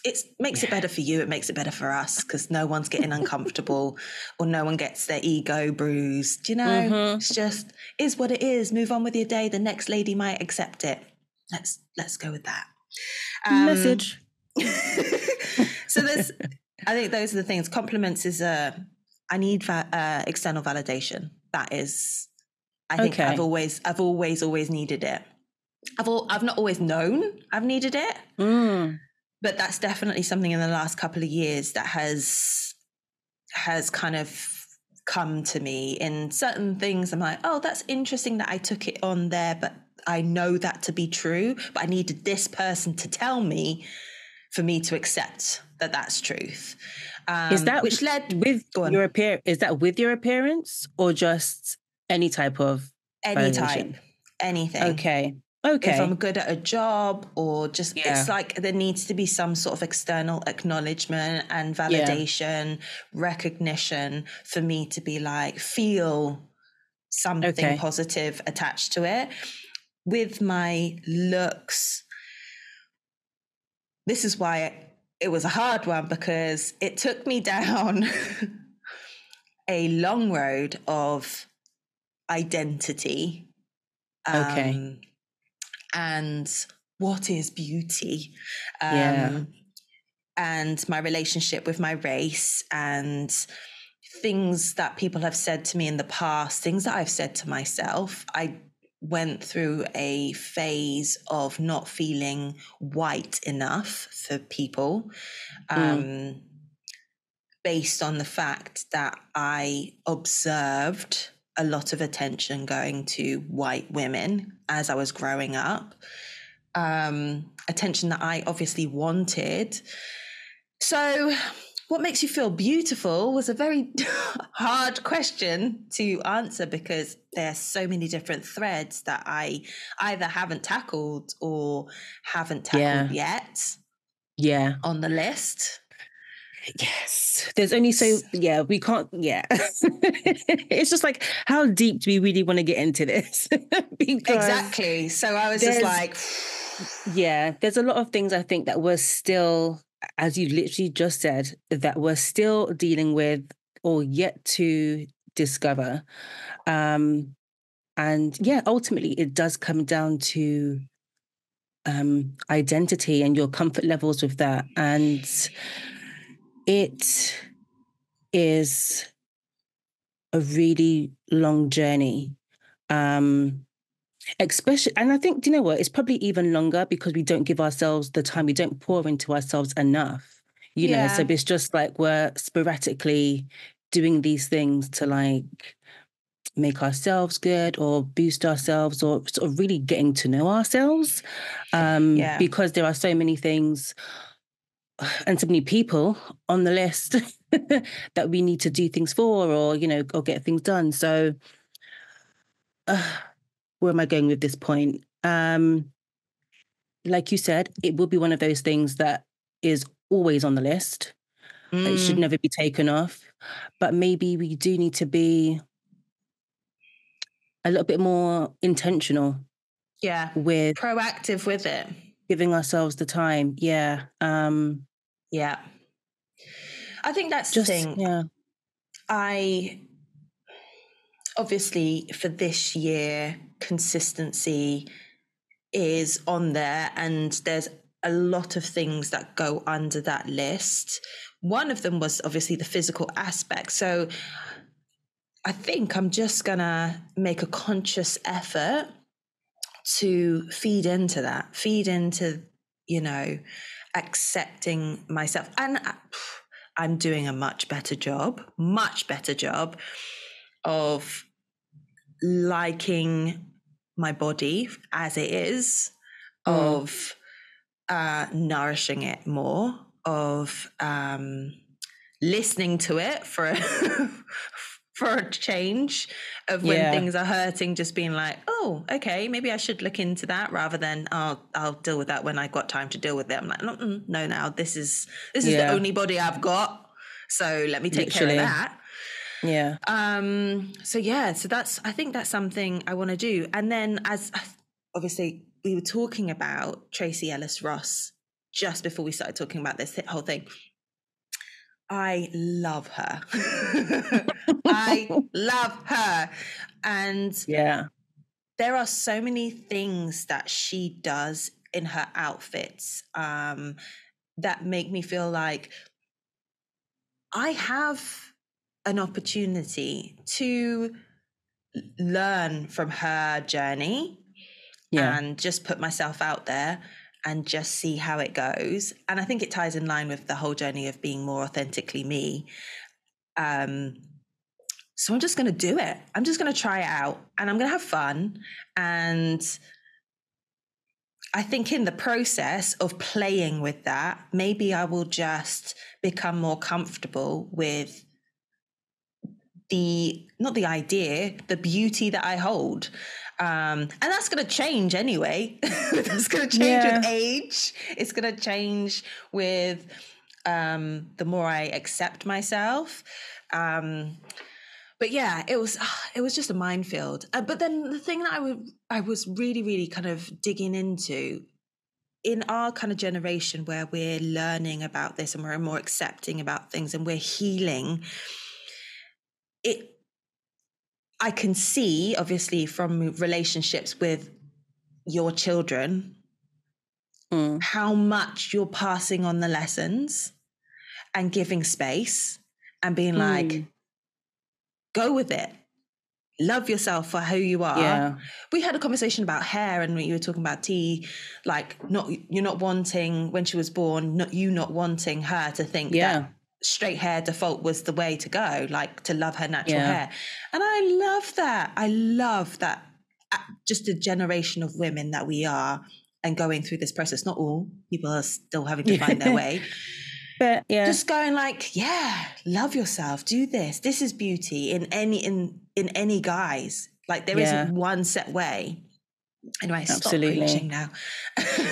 It makes it better for you. It makes it better for us because no one's getting uncomfortable or no one gets their ego bruised. You know, mm-hmm. it's just is what it is. Move on with your day. The next lady might accept it. Let's let's go with that. Um, Message. So there's, I think those are the things. Compliments is a, I need va- uh, external validation. That is, I think okay. I've always, I've always, always needed it. I've all, I've not always known I've needed it, mm. but that's definitely something in the last couple of years that has, has kind of come to me in certain things. I'm like, oh, that's interesting that I took it on there, but I know that to be true, but I needed this person to tell me for me to accept that that's truth. Um, is that which led with your appearance? Is that with your appearance or just any type of any type, anything? Okay, okay. If I'm good at a job or just yeah. it's like there needs to be some sort of external acknowledgement and validation, yeah. recognition for me to be like feel something okay. positive attached to it. With my looks, this is why it was a hard one because it took me down a long road of identity. Okay. Um, and what is beauty? Um, yeah. And my relationship with my race and things that people have said to me in the past, things that I've said to myself. I went through a phase of not feeling white enough for people um, mm. based on the fact that I observed a lot of attention going to white women as I was growing up, um, attention that I obviously wanted. So what makes you feel beautiful was a very hard question to answer because there's so many different threads that I either haven't tackled or haven't tackled yeah. yet. Yeah. On the list. Yes. There's only so, yeah, we can't, yeah. It's just like, how deep do we really want to get into this? Exactly. So I was just like. Yeah. There's a lot of things I think that we're still, as you literally just said, that we're still dealing with or yet to discover. Um, and yeah, ultimately it does come down to um, identity and your comfort levels with that. And it is a really long journey. Um, Especially, and I think, do you know what? It's probably even longer because we don't give ourselves the time. We don't pour into ourselves enough, you yeah. know? So it's just like we're sporadically doing these things to like make ourselves good or boost ourselves or sort of really getting to know ourselves um, yeah. because there are so many things and so many people on the list that we need to do things for or, you know, or get things done. So uh, where am I going with this point? Um, like you said, it will be one of those things that is always on the list. Mm. It should never be taken off. But maybe we do need to be a little bit more intentional. Yeah. With proactive with it. Giving ourselves the time. Yeah. Um, yeah. I think that's just, the thing. Yeah. I obviously for this year, consistency is on there and there's a lot of things that go under that list. One of them was obviously the physical aspect. So I think I'm just going to make a conscious effort to feed into that, feed into, you know, accepting myself. And I'm doing a much better job, much better job of liking my body as it is, mm. of uh, nourishing it more, of um, listening to it for a for a change of when yeah. things are hurting, just being like, oh, okay, maybe I should look into that rather than I'll, I'll deal with that when I've got time to deal with it. I'm like, no, no, now this is, this is yeah. the only body I've got. So let me take Literally. care of that. Yeah. Um, so yeah, so that's, I think that's something I want to do. And then as obviously we were talking about Tracee Ellis Ross just before we started talking about this whole thing, I love her. I love her. And yeah, there are so many things that she does in her outfits um, that make me feel like I have an opportunity to learn from her journey yeah. and just put myself out there and just see how it goes. And I think it ties in line with the whole journey of being more authentically me. Um, so I'm just going to do it. I'm just going to try it out and I'm going to have fun. And I think in the process of playing with that, maybe I will just become more comfortable with the, not the idea, the beauty that I hold. Um, and that's going to change anyway. That's going to change yeah. with age. It's going to change with um, the more I accept myself. Um, but yeah, it was it was just a minefield. Uh, but then the thing that I, w- I was really, really kind of digging into in our kind of generation where we're learning about this and we're more accepting about things and we're healing, it I can see, obviously, from relationships with your children, mm. how much you're passing on the lessons and giving space and being mm. like, go with it. Love yourself for who you are. Yeah. We had a conversation about hair and you were talking about tea, like not you're not wanting, when she was born, not you not wanting her to think yeah. that straight hair default was the way to go, like to love her natural yeah. hair. And I love that. I love that just the generation of women that we are and going through this process. Not all people are still having to find their way. But yeah. Just going like, yeah, love yourself. Do this. This is beauty in any in in any guise. Like there yeah. isn't one set way. Anyway, Absolutely. Stop preaching now.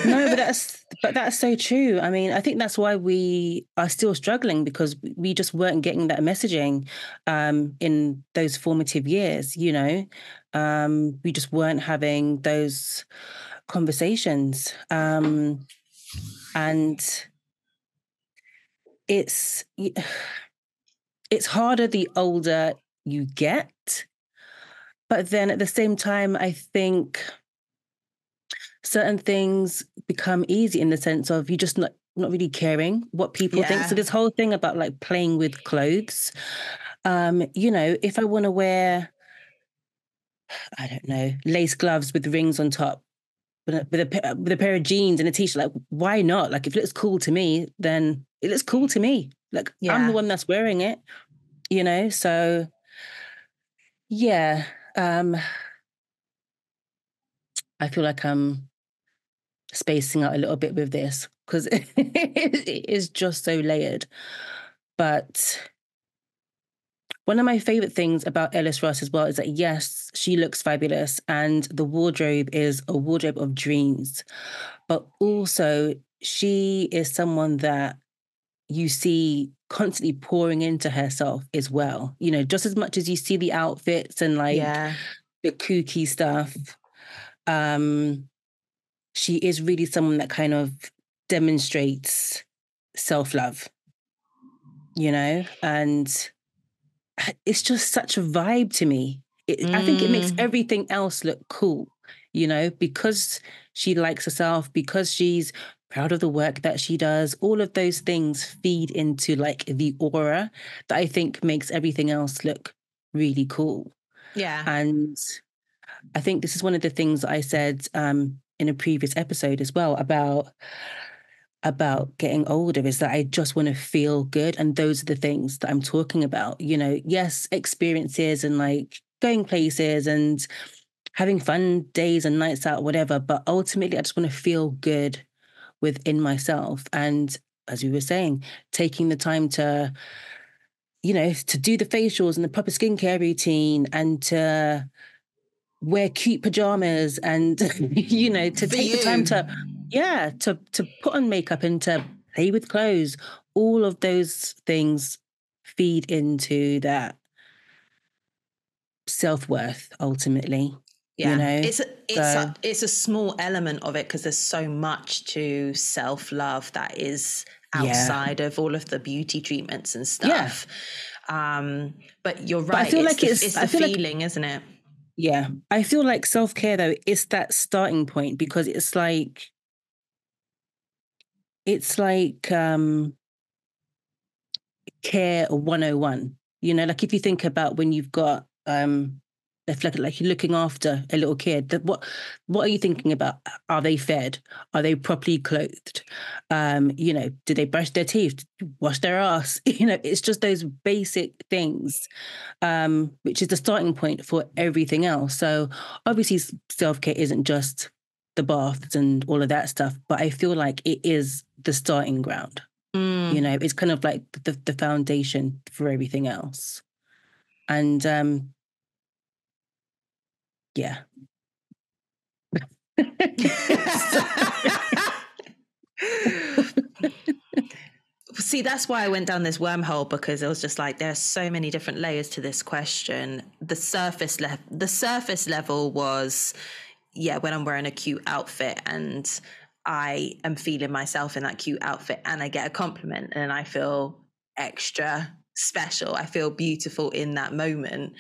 No, but that's but that's so true. I mean, I think that's why we are still struggling because we just weren't getting that messaging um, in those formative years. You know, um, we just weren't having those conversations, um, and it's it's harder the older you get. But then at the same time, I think certain things become easy in the sense of you just not, not really caring what people yeah. think. So this whole thing about like playing with clothes, um, you know, if I want to wear I don't know, lace gloves with rings on top, with a, with a, with a pair of jeans and a t-shirt. Like, why not? Like, if it looks cool to me, then it looks cool to me. Like, yeah. I'm the one that's wearing it, you know? So, yeah. Um, I feel like I'm spacing out a little bit with this because it is just so layered. But one of my favourite things about Ellis Ross as well is that, yes, she looks fabulous and the wardrobe is a wardrobe of dreams. But also, she is someone that you see constantly pouring into herself as well. You know, just as much as you see the outfits and, like, yeah. the kooky stuff, um, she is really someone that kind of demonstrates self-love, you know? And it's just such a vibe to me. It, mm. I think it makes everything else look cool, you know, because she likes herself, because she's proud of the work that she does. All of those things feed into, like, the aura that I think makes everything else look really cool. Yeah. And I think this is one of the things I said um, in a previous episode as well about about getting older, is that I just want to feel good. And those are the things that I'm talking about, you know, yes, experiences and, like, going places and having fun days and nights out, whatever. But ultimately, I just want to feel good within myself. And as we were saying, taking the time to, you know, to do the facials and the proper skincare routine and to wear cute pajamas and, you know, to take the time to... Yeah, to, to put on makeup and to play with clothes. All of those things feed into that self-worth, ultimately. Yeah, you know? it's, a, it's, so, a, it's a small element of it because there's so much to self-love that is outside yeah. of all of the beauty treatments and stuff. Yeah. Um, but you're right, but I feel it's like the, it's, it's the I feel feeling, like, isn't it? Yeah, I feel like self-care, though, is that starting point because it's like... It's like um, care one oh one, you know, like if you think about when you've got, um, if like, like you're looking after a little kid, that what what are you thinking about? Are they fed? Are they properly clothed? Um, you know, do they brush their teeth, wash their ass? You know, it's just those basic things, um, which is the starting point for everything else. So obviously self-care isn't just the baths and all of that stuff, but I feel like it is the starting ground. Mm. You know, it's kind of like the, the foundation for everything else. And um, yeah. See, that's why I went down this wormhole, because it was just like there's so many different layers to this question. The surface level, the surface level was. Yeah, when I'm wearing a cute outfit and I am feeling myself in that cute outfit and I get a compliment and I feel extra special. I feel beautiful in that moment.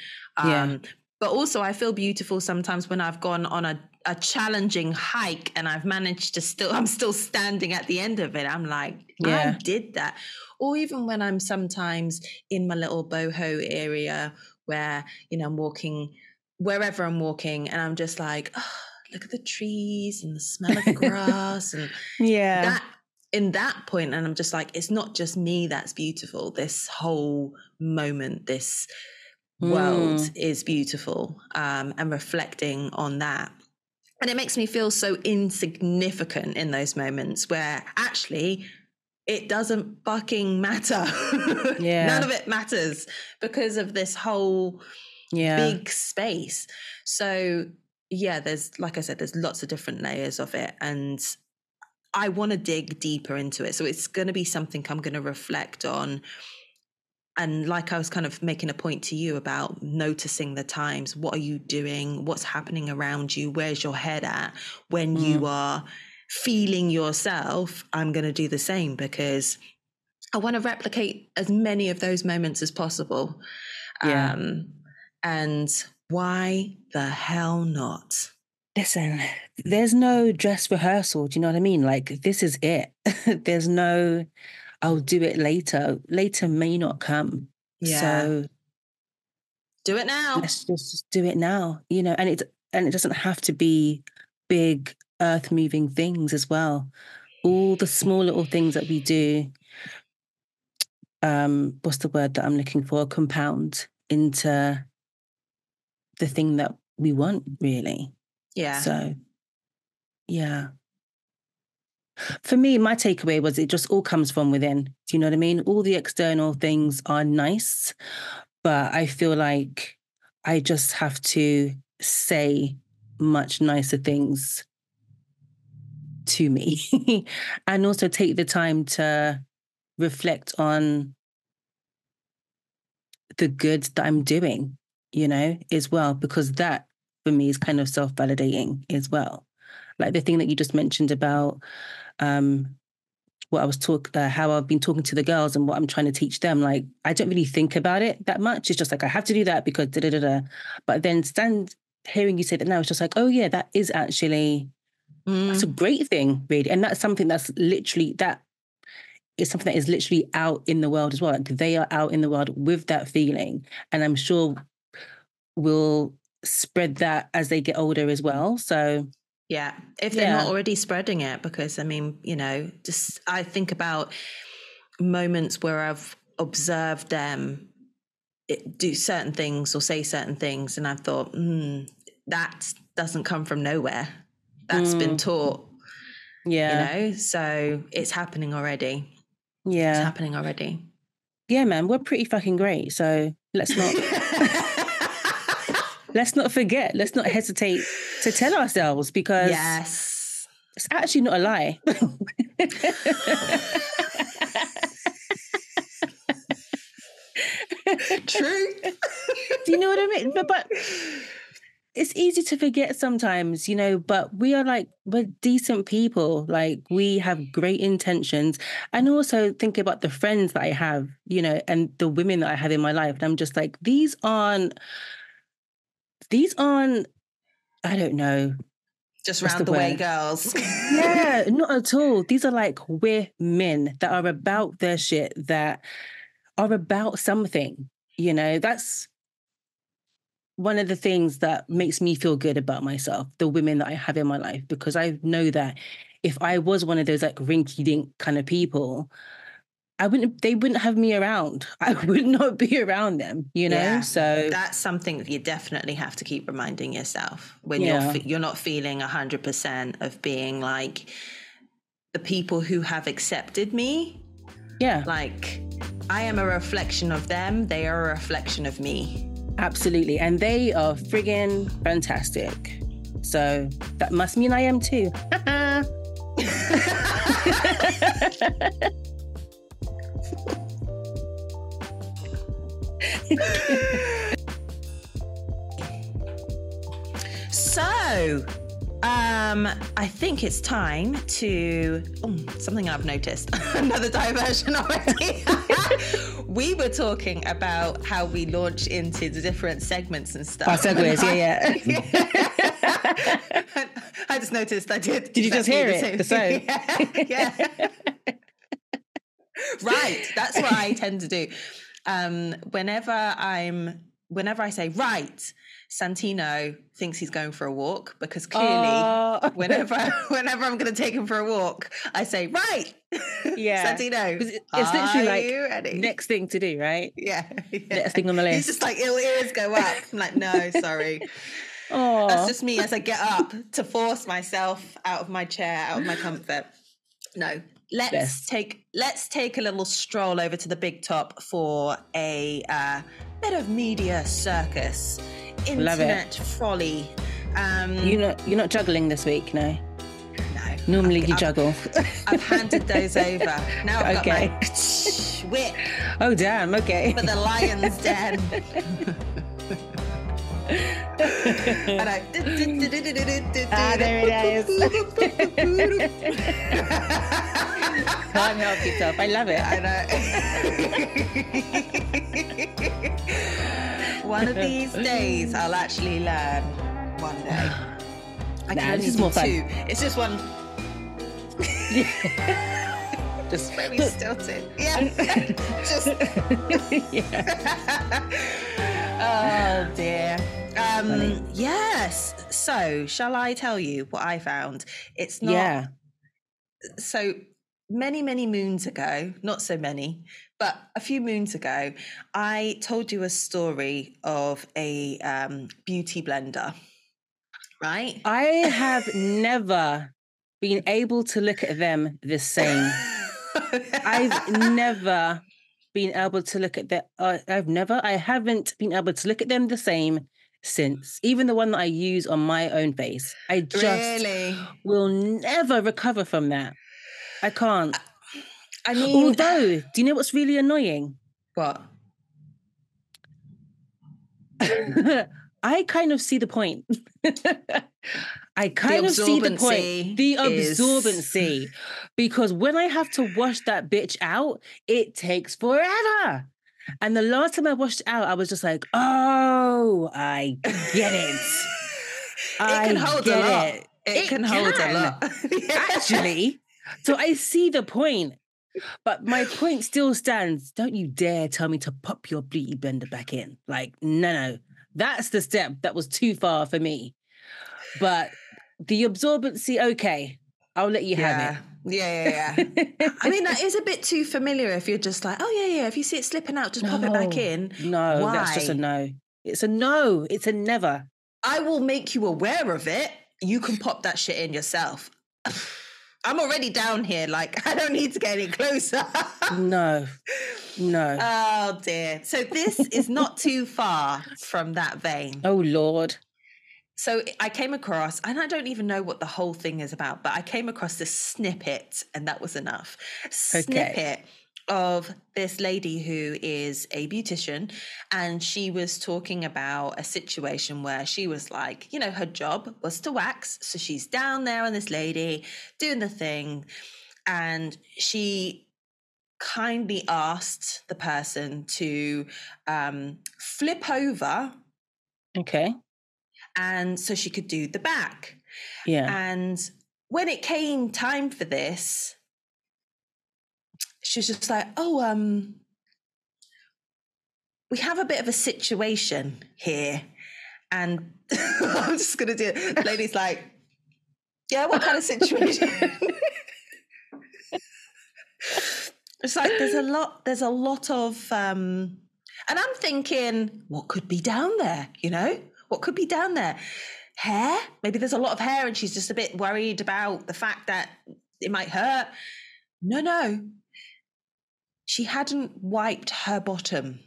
Yeah. Um, but also I feel beautiful sometimes when I've gone on a, a challenging hike and I've managed to still, I'm still standing at the end of it. I'm like, yeah. I did that. Or even when I'm sometimes in my little boho area where, you know, I'm walking wherever I'm walking and I'm just like, oh, look at the trees and the smell of grass and yeah, that in that point, and I'm just like, it's not just me that's beautiful. This whole moment, this world mm. is beautiful, um, and reflecting on that. And it makes me feel so insignificant in those moments where actually it doesn't fucking matter. Yeah. None of it matters because of this whole yeah. big space. So yeah, there's, like I said, there's lots of different layers of it and I want to dig deeper into it. So it's going to be something I'm going to reflect on. And like I was kind of making a point to you about noticing the times, what are you doing? What's happening around you? Where's your head at when mm. you are feeling yourself? I'm going to do the same because I want to replicate as many of those moments as possible. Yeah. Um, And why the hell not? Listen, there's no dress rehearsal. Do you know what I mean? Like, this is it. There's no, I'll do it later. Later may not come. Yeah. So Do it now. Let's just do it now, you know, and it, and it doesn't have to be big earth-moving things as well. All the small little things that we do, um, what's the word that I'm looking for? Compound into the thing that we want, really. Yeah. So, yeah. For me, my takeaway was it just all comes from within. Do you know what I mean? All the external things are nice, but I feel like I just have to say much nicer things to me and also take the time to reflect on the good that I'm doing, you know, as well, because that for me is kind of self-validating as well. Like the thing that you just mentioned about um, what I was talk, uh, how I've been talking to the girls and what I'm trying to teach them. Like, I don't really think about it that much. It's just like, I have to do that because da da da da. But then stand hearing you say that now, it's just like, oh yeah, that is actually, mm. that's a great thing, really. And that's something that's literally, that is something that is literally out in the world as well. Like they are out in the world with that feeling. And I'm sure we'll spread that as they get older as well. So... Yeah, if they're yeah. not already spreading it, because, I mean, you know, just I think about moments where I've observed them do certain things or say certain things, and I've thought, hmm, that doesn't come from nowhere. That's mm. been taught. Yeah. You know, so it's happening already. Yeah. It's happening already. Yeah, man, we're pretty fucking great, so let's not... Let's not forget, let's not hesitate to tell ourselves, because yes. it's actually not a lie. True. Do you know what I mean? But, but it's easy to forget sometimes, you know, but we are like, we're decent people. Like, we have great intentions. And also think about the friends that I have, you know, and the women that I have in my life. And I'm just like, these aren't... These aren't, I don't know. Just round the, the way girls. Yeah, not at all. These are like women that are about their shit, that are about something, you know. That's one of the things that makes me feel good about myself, the women that I have in my life, because I know that if I was one of those like rinky-dink kind of people, I wouldn't, they wouldn't have me around. I would not be around them, you know? Yeah. So that's something that you definitely have to keep reminding yourself when yeah. you're, you're not feeling a hundred percent of being like the people who have accepted me. Yeah. Like, I am a reflection of them. They are a reflection of me. Absolutely. And they are friggin' fantastic. So that must mean I am too. So, um, I think it's time to oh, something I've noticed. Another diversion already. We were talking about how we launch into the different segments and stuff. Our segues, I, yeah, yeah. I just noticed I did. Did you just hear it? The same. Yeah. yeah. Right, that's what I tend to do. Um, whenever I'm, whenever I say, right, Santino thinks he's going for a walk, because clearly, oh. whenever whenever I'm going to take him for a walk, I say, right, yeah, Santino, it's literally like you ready? Next thing to do, right? Yeah, yeah, next thing on the list. He's just like, ill ears go up. I'm like, no, sorry. Oh, that's just me as I get up to force myself out of my chair, out of my comfort. No. Let's Best. take let's take a little stroll over to the Big Top for a uh, bit of media circus, internet folly. Um, you're not you're not juggling this week, no. No. Normally I've, you I've, juggle. I've handed those over. Now I've okay. got my ksh, whip. Oh damn! Okay. For the lion's den. I ah, there it is. Can't help yourself. I love it. I know. One of these days, I'll actually learn. One day. I nah, this is more fun. Two. It's just one. Yeah. Just very stilted. Yeah. Just. Yeah. Oh So shall I tell you what I found? It's not. Yeah. So many, many moons ago, not so many, but a few moons ago, I told you a story of a um, beauty blender, right? I have never been able to look at them the same. I've never been able to look at them. Uh, I've never, I haven't been able to look at them the same since. Even the one that I use on my own face, I just really? will never recover from that. I can't. I mean, although, do you know what's really annoying? What? I kind of see the point. I kind of see the point. The absorbency. Is... Because when I have to wash that bitch out, it takes forever. And the last time I washed it out, I was just like, oh, I get it. it I can hold a lot. It, it, it can, can hold a lot. Actually. So I see the point. But my point still stands. Don't you dare tell me to pop your beauty blender back in. Like, no, no. That's the step that was too far for me. But the absorbency, okay, I'll let you yeah. have it. Yeah, yeah, yeah. I mean, that is a bit too familiar if you're just like, oh, yeah, yeah, if you see it slipping out, just no, pop it back in. No, Why? That's just a no. It's a no. It's a never. I will make you aware of it. You can pop that shit in yourself. I'm already down here. Like, I don't need to get any closer. No, no. Oh, dear. So this is not too far from that vein. Oh, Lord. So I came across, and I don't even know what the whole thing is about, but I came across this snippet, and that was enough. Snippet okay. of this lady who is a beautician, and she was talking about a situation where she was like, you know, her job was to wax. So she's down there and this lady doing the thing, and she kindly asked the person to um, flip over. Okay. And so she could do the back. Yeah. And when it came time for this, she was just like, oh, um, we have a bit of a situation here. And I'm just going to do it. The lady's like, yeah, what kind of situation? It's like, there's a lot, there's a lot of, um, and I'm thinking, what could be down there, you know? What could be down there? Hair? Maybe there's a lot of hair and she's just a bit worried about the fact that it might hurt. No, no. She hadn't wiped her bottom.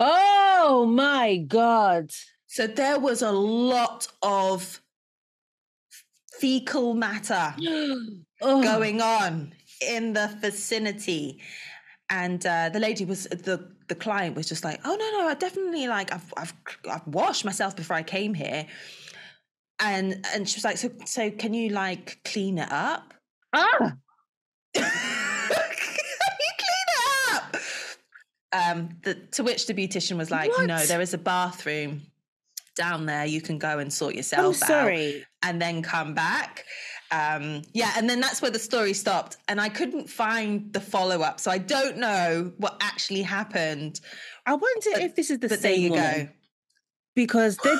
Oh, my God. So there was a lot of fecal matter oh. going on in the vicinity. And uh, the lady was, the, the client was just like, oh, no, no, I definitely, like, I've I've I've washed myself before I came here. And and she was like, so so can you, like, clean it up? Ah! Can you clean it up? Um, the, to which the beautician was like, what? No, there is a bathroom down there. You can go and sort yourself I'm out. Sorry. And then come back. Um, yeah, and then that's where the story stopped, and I couldn't find the follow-up, so I don't know what actually happened. I wonder but, if this is the but same there you one. Go. Because they...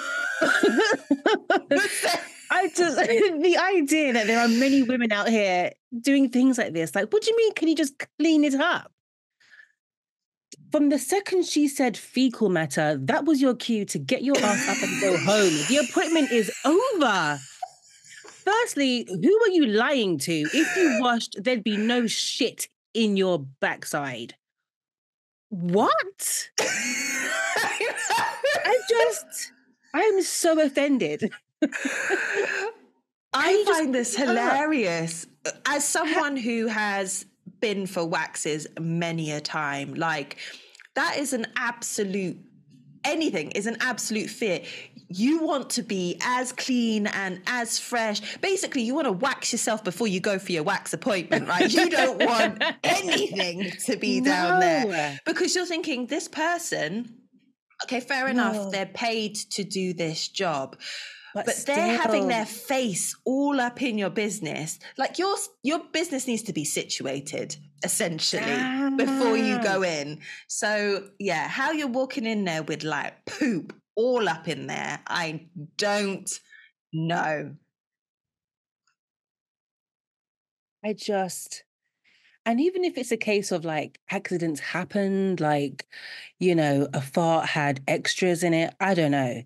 I just the idea that there are many women out here doing things like this. Like, what do you mean? Can you just clean it up? From the second she said fecal matter, that was your cue to get your ass up and go home. The appointment is over. Firstly, who are you lying to? If you washed, there'd be no shit in your backside. What? I just, I'm so offended. I find this hilarious. As someone who has been for waxes many a time, like, that is an absolute, anything is an absolute fear. You want to be as clean and as fresh. Basically, you want to wax yourself before you go for your wax appointment, right? You don't want anything to be down no. there. Because you're thinking, this person, okay, fair no. enough, they're paid to do this job. But, but they're still. having their face all up in your business. Like, your, your business needs to be situated, essentially, ah. before you go in. So, yeah, how you're walking in there with, like, poop all up in there, I don't No. I just, and even if it's a case of like accidents happened, like, you know, a fart had extras in it, I don't know.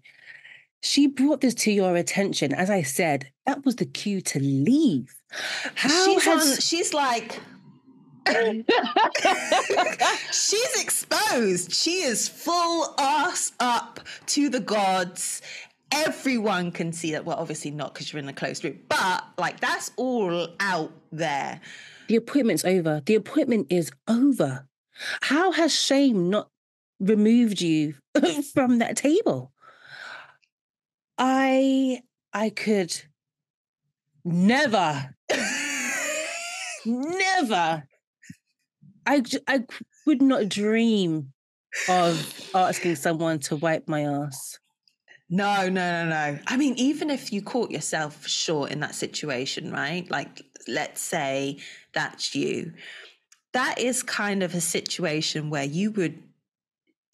She brought this to your attention. As I said, that was the cue to leave. How she's has... on, she's like, she's exposed. She is full ass up to the gods. Everyone can see that. Well, obviously not because you're in a closed room, but like that's all out there. The appointment's over. The appointment is over. How has shame not removed you from that table? I I could never, never. I, I would not dream of asking someone to wipe my ass. No, no, no, no. I mean, even if you caught yourself short in that situation, right? Like, let's say that's you. That is kind of a situation where you would,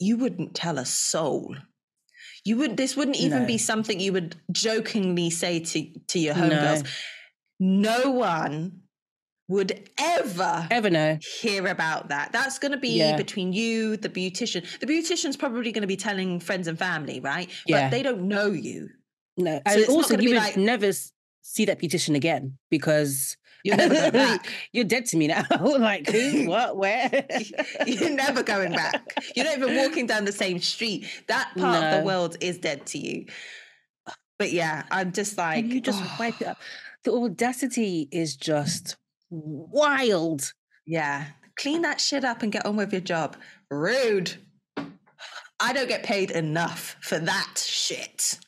you wouldn't tell a soul. You would. This wouldn't even no. be something you would jokingly say to, to your homegirls. No. no one would ever ever know hear about that. That's going to be yeah. between you, the beautician. The beautician's probably going to be telling friends and family, right? Yeah. But they don't know you. No. And so also, you would like, never see that beautician again because you're never going back. You're dead to me now. Like, who, what, where? You're never going back. You're not even walking down the same street. That part no. of the world is dead to you. But yeah, I'm just like... And you just oh. wipe it up. The audacity is just... wild. Yeah. Clean that shit up and get on with your job. Rude. I don't get paid enough for that shit.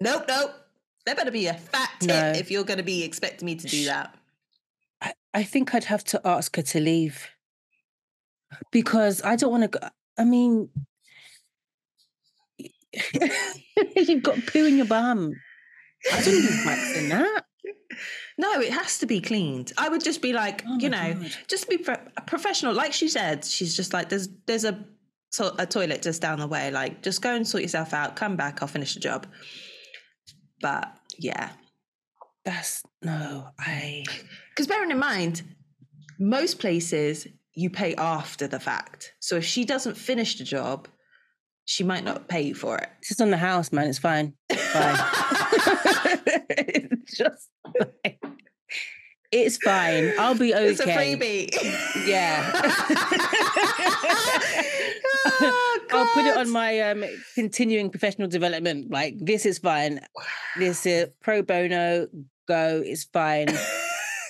nope, nope. There better be a fat tip no. if you're going to be expecting me to do that. I, I think I'd have to ask her to leave because I don't want to go. I mean, you've got poo in your bum. I don't need waxing that. No, it has to be cleaned. I would just be like, oh you know, God. just be pro- professional. Like she said, she's just like, there's there's a, to- a toilet just down the way. Like, just go and sort yourself out. Come back. I'll finish the job. But yeah. That's no, I... Because bearing in mind, most places you pay after the fact. So if she doesn't finish the job, she might not pay you for it. It's just on the house, man. It's fine. It's fine. It's just... Like, it's fine. I'll be okay. It's a freebie. Yeah. Oh, I'll put it on my um, continuing professional development. Like, this is fine. This is pro bono. Go. It's fine.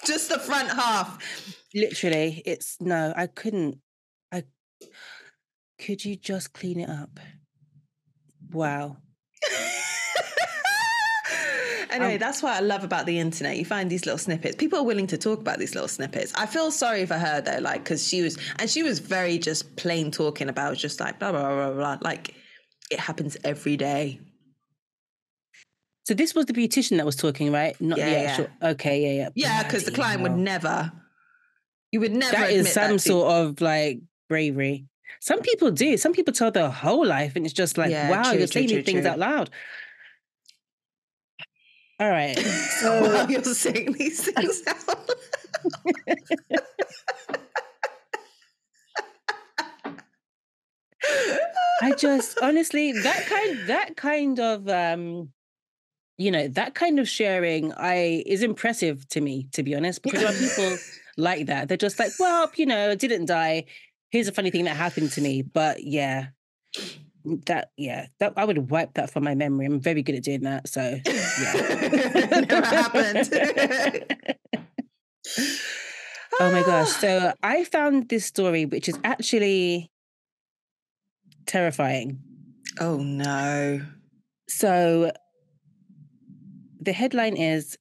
Just the front half. Literally. It's no, I couldn't. I could you just clean it up? Wow. Anyway, um, that's what I love about the internet. You find these little snippets. People are willing to talk about these little snippets. I feel sorry for her though, like, because she was, and she was very just plain talking about just like blah, blah, blah, blah, blah. Like, it happens every day. So this was the beautician that was talking, right? Not yeah, the actual, yeah. okay, yeah, yeah. Yeah, because the client would never, you would never that admit is some that sort to. Of like bravery. Some people do. Some people tell their whole life and it's just like, yeah, wow, true, you're saying things true. out loud. All right. So well, you're saying these things out. I just honestly that kind that kind of um you know, that kind of sharing I is impressive to me, to be honest, because there are people like that. They're just like, well, you know, I didn't die. Here's a funny thing that happened to me. But yeah. That yeah, that I would wipe that from my memory. I'm very good at doing that, so yeah, never happened. Oh my gosh! So I found this story, which is actually terrifying. Oh no! So the headline is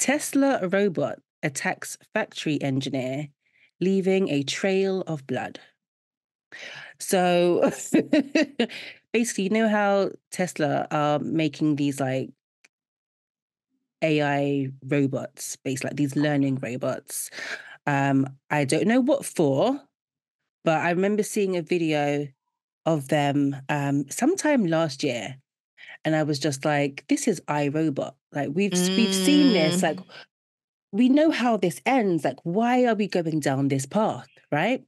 Tesla robot attacks factory engineer, leaving a trail of blood. So basically, you know how Tesla are making these like A I robots, basically like these learning robots. Um, I don't know what for, but I remember seeing a video of them um, sometime last year. And I was just like, this is iRobot. Like, we've mm. we've seen this. Like, we know how this ends. Like, why are we going down this path, right?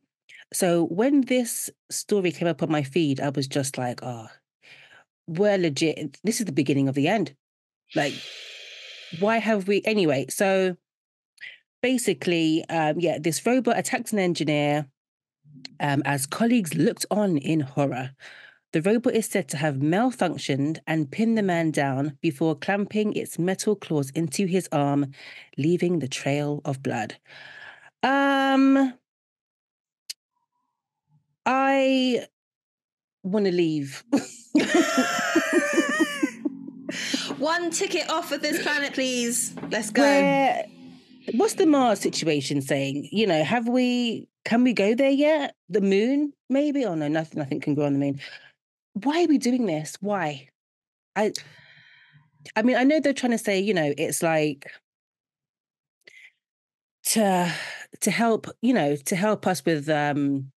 So when this story came up on my feed, I was just like, oh, we're legit. This is the beginning of the end. Like, why have we... Anyway, so basically, um, yeah, this robot attacked an engineer um, as colleagues looked on in horror. The robot is said to have malfunctioned and pinned the man down before clamping its metal claws into his arm, leaving the trail of blood. Um, I want to leave. One ticket off of this planet, please. Let's go. Where, what's the Mars situation saying? You know, have we, can we go there yet? The moon, maybe? Oh no, nothing, nothing can go on the moon. Why are we doing this? Why? I I mean, I know they're trying to say, you know, it's like to to help, you know, to help us with um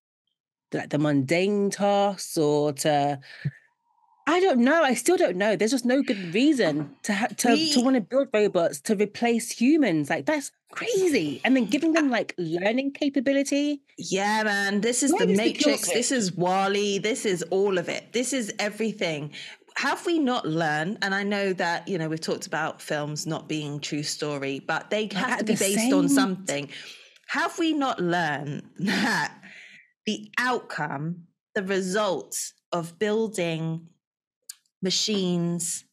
like the mundane tasks, or to, I don't know. I still don't know. There's just no good reason to ha- to we... to want to build robots to replace humans. Like, that's crazy. And then giving them like learning capability. Yeah, man. This is the Matrix. This is WALL-E. This is all of it. This is everything. Have we not learned? And I know that, you know, we've talked about films not being true story, but they have to be based on something. Have we not learned that the outcome, the results of building machines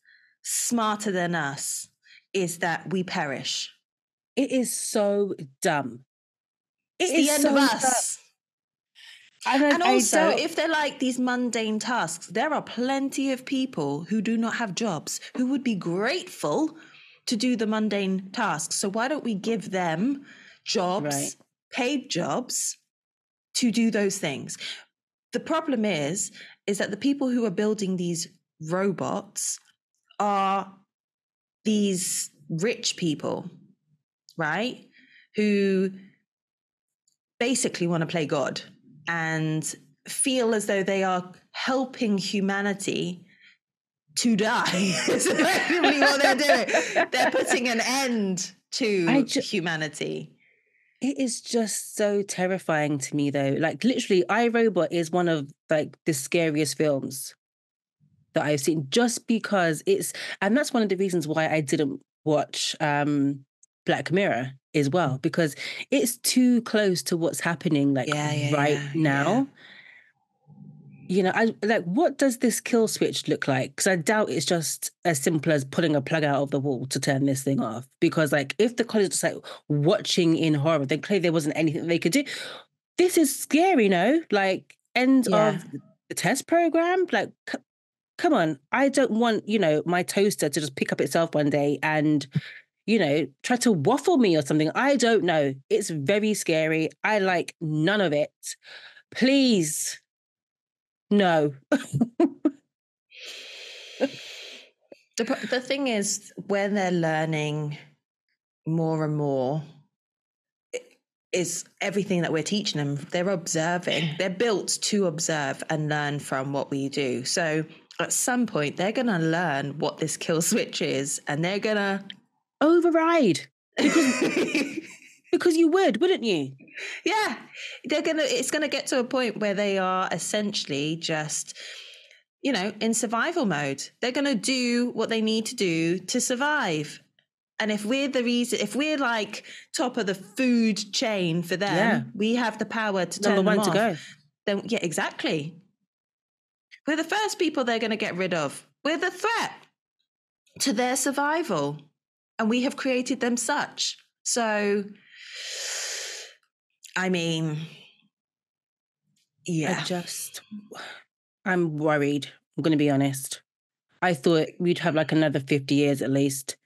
smarter than us is that we perish? It is so dumb. It it's is the end so of us. And, and also, if they're like these mundane tasks, there are plenty of people who do not have jobs who would be grateful to do the mundane tasks. So why don't we give them jobs, right, paid jobs, to do those things? The problem is, is that the people who are building these robots are these rich people, right? Who basically want to play God and feel as though they are helping humanity to die. Is literally what they're doing. They're putting an end to ju- humanity. It is just so terrifying to me, though. Like, literally, iRobot is one of like the scariest films that I've seen, just because it's, and that's one of the reasons why I didn't watch um, Black Mirror as well, because it's too close to what's happening, like yeah, yeah, right yeah, now. Yeah. You know, I like, what does this kill switch look like? Because I doubt it's just as simple as pulling a plug out of the wall to turn this thing off. Because like, if the college was like watching in horror, then clearly there wasn't anything they could do. This is scary, no? Like, end yeah. of the test program, like. Come on, I don't want, you know, my toaster to just pick up itself one day and, you know, try to waffle me or something. I don't know. It's very scary. I like none of it. Please. No. The, the thing is, when they're learning more and more, is everything that we're teaching them, they're observing. They're built to observe and learn from what we do. So at some point, they're going to learn what this kill switch is, and they're going to override. Because, because you would, wouldn't you? Yeah. They're going to, it's going to get to a point where they are essentially just, you know, in survival mode. They're going to do what they need to do to survive. And if we're the reason, if we're like top of the food chain for them, yeah. we have the power to turn the one to go. Then, yeah, exactly. We're the first people they're going to get rid of. We're the threat to their survival. And we have created them such. So, I mean, yeah. I just, I'm worried. I'm going to be honest. I thought we'd have like another fifty years at least.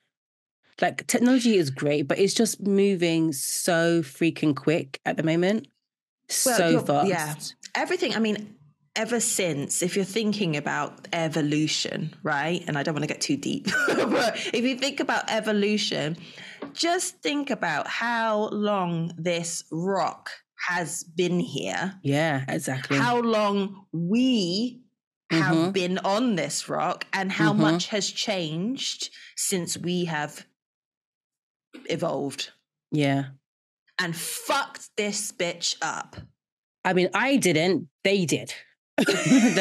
Like, technology is great, but it's just moving so freaking quick at the moment. Well, so fast. Yeah. Everything, I mean... Ever since, if you're thinking about evolution, right? And I don't want to get too deep, but if you think about evolution, just think about how long this rock has been here. Yeah, exactly. How long we have mm-hmm. been on this rock and how mm-hmm. much has changed since we have evolved. Yeah. And fucked this bitch up. I mean, I didn't. They did. they're,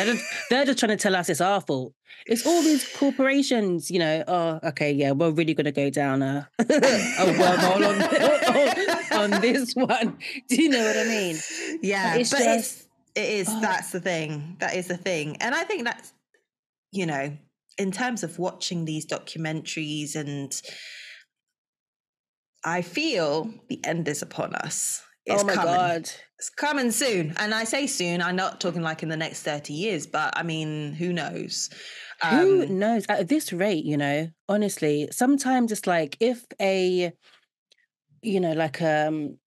just, they're just trying to tell us it's our fault. It's all these corporations, you know. Oh, okay, yeah, we're really going to go down a, a wormhole on, on this one. Do you know what I mean? Yeah, but it's but just... It's, it is, oh. that's the thing. That is the thing. And I think that's, you know, in terms of watching these documentaries, and I feel the end is upon us. It's oh my coming. God. It's coming soon. And I say soon, I'm not talking like in the next thirty years, but I mean, who knows? Um, who knows? At this rate, you know, honestly, sometimes it's like if a, you know, like um,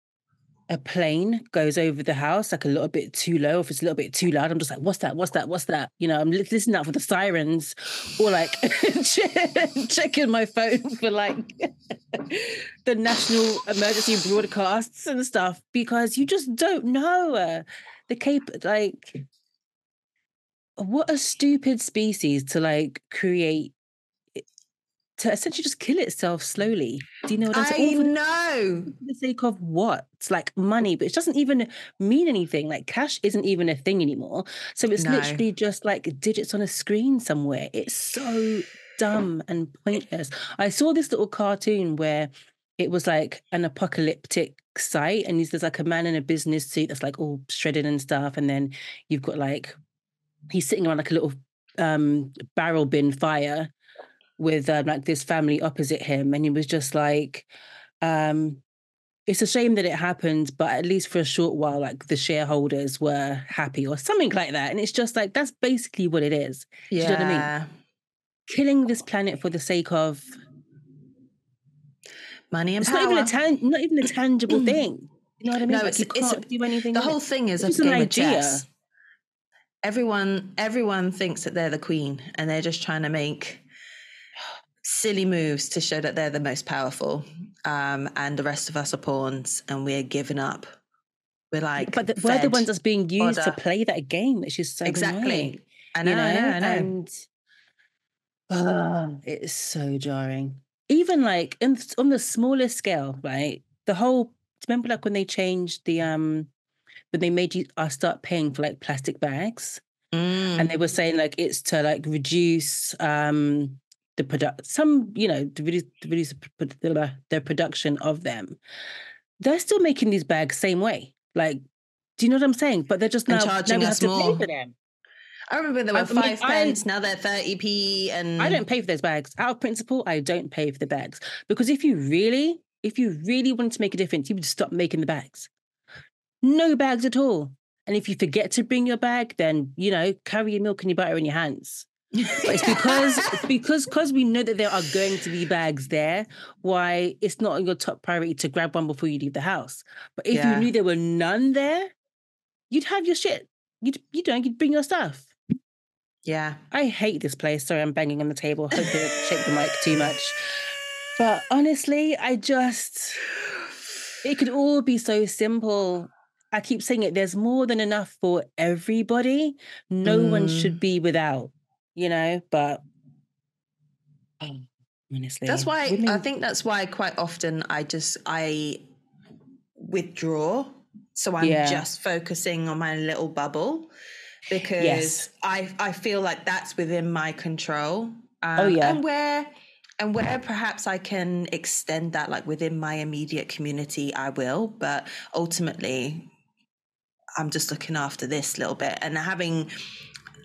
a plane goes over the house, like a little bit too low, if it's a little bit too loud, I'm just like, what's that? What's that? What's that? You know, I'm listening out for the sirens or like checking my phone for like... the national emergency broadcasts and stuff, because you just don't know uh, the cape. Like, what a stupid species to like create to essentially just kill itself slowly. Do you know what I'm saying? I know. For the sake of what? It's like money, but it doesn't even mean anything. Like cash isn't even a thing anymore. So it's no. literally just like digits on a screen somewhere. It's so dumb and pointless. I saw this little cartoon where it was like an apocalyptic site, and there's like a man in a business suit that's like all shredded and stuff, and then you've got like he's sitting around like a little um, barrel bin fire with um, like this family opposite him, and he was just like, um, it's a shame that it happened, but at least for a short while, like the shareholders were happy or something like that. And it's just like, that's basically what it is. Yeah. Do you know what I mean? Killing this planet for the sake of money and it's power. It's not, tan- not even a tangible thing. You know what I mean? No, like it's, you can't it's, do anything. The whole it. thing is it's a game an idea. Of chess. Everyone, everyone thinks that they're the queen, and they're just trying to make silly moves to show that they're the most powerful. Um, and the rest of us are pawns, and we're giving up. We're like, but the, we're the ones that's being used order. to play that game, which is so exactly. annoying. I know, you know, I know, I know. And, oh, it's so jarring. Even like in, on the smallest scale, right? The whole, remember like when they changed the, um, when they made you uh, start paying for like plastic bags mm. and they were saying like it's to like reduce um, the product, some, you know, to reduce, to reduce the, the production of them. They're still making these bags same way. Like, do you know what I'm saying? But they're just now, now we have to pay for them. I remember there were I mean, five pence, now they're thirty p. And I don't pay for those bags. Out of principle, I don't pay for the bags. Because if you really, if you really wanted to make a difference, you would stop making the bags. No bags at all. And if you forget to bring your bag, then, you know, carry your milk and your butter in your hands. But it's because because because we know that there are going to be bags there, why it's not on your top priority to grab one before you leave the house. But if yeah. you knew there were none there, you'd have your shit. You'd, you don't, you'd bring your stuff. Yeah. I hate this place. Sorry, I'm banging on the table. Hope I don't shake the mic too much. But honestly, I just... It could all be so simple. I keep saying it. There's more than enough for everybody. No mm. one should be without, you know? But oh, honestly... That's why... Women... I think that's why quite often I just... I withdraw. So I'm yeah. just focusing on my little bubble. Because yes. I I feel like that's within my control. Um, oh, yeah. And where, and where perhaps I can extend that, like within my immediate community, I will. But ultimately, I'm just looking after this little bit and having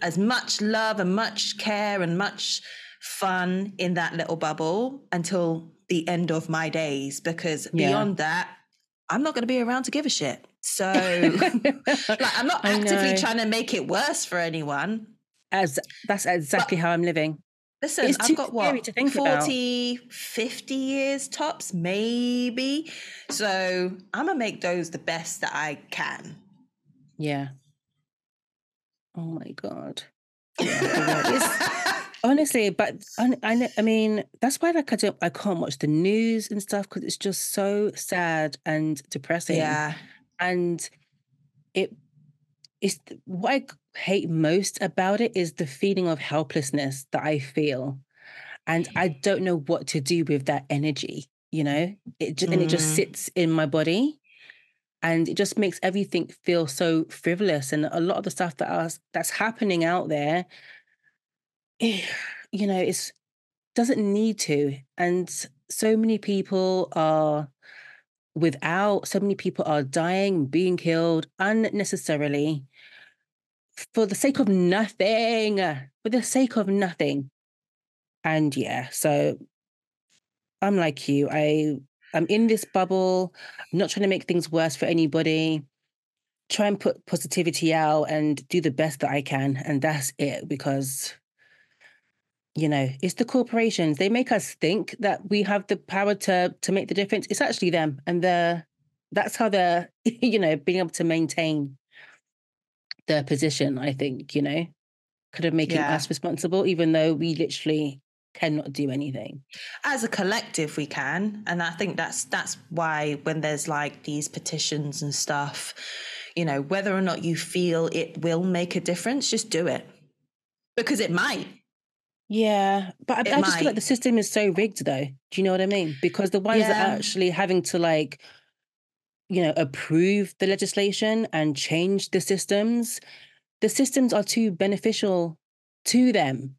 as much love and much care and much fun in that little bubble until the end of my days. Because yeah. beyond that, I'm not going to be around to give a shit. So like, I'm not actively trying to make it worse for anyone. As that's exactly but, how I'm living. Listen, it's I've got what, forty, about. fifty years tops, maybe. So I'm going to make those the best that I can. Yeah. Oh my God. Yeah, honestly, but I, I, I mean, that's why like I don't, I can't watch the news and stuff because it's just so sad and depressing. Yeah. And it, it's what I hate most about it is the feeling of helplessness that I feel. And I don't know what to do with that energy, you know, it just, mm. and it just sits in my body and it just makes everything feel so frivolous. And a lot of the stuff that I was, that's happening out there, you know, it's doesn't need to. And so many people are without, so many people are dying, being killed unnecessarily for the sake of nothing, for the sake of nothing. And yeah, so I'm like you. I, I'm in this bubble. I'm not trying to make things worse for anybody. Try and put positivity out and do the best that I can. And that's it, because, you know, it's the corporations. They make us think that we have the power to to make the difference. It's actually them. And they're, that's how they're, you know, being able to maintain their position, I think, you know, kind of making yeah. us responsible, even though we literally cannot do anything. As a collective, we can. And I think that's that's why when there's like these petitions and stuff, you know, whether or not you feel it will make a difference, just do it. Because it might. Yeah. But I, I just feel like the system is so rigged though. Do you know what I mean? Because the ones yeah. that are actually having to like, you know, approve the legislation and change the systems, the systems are too beneficial to them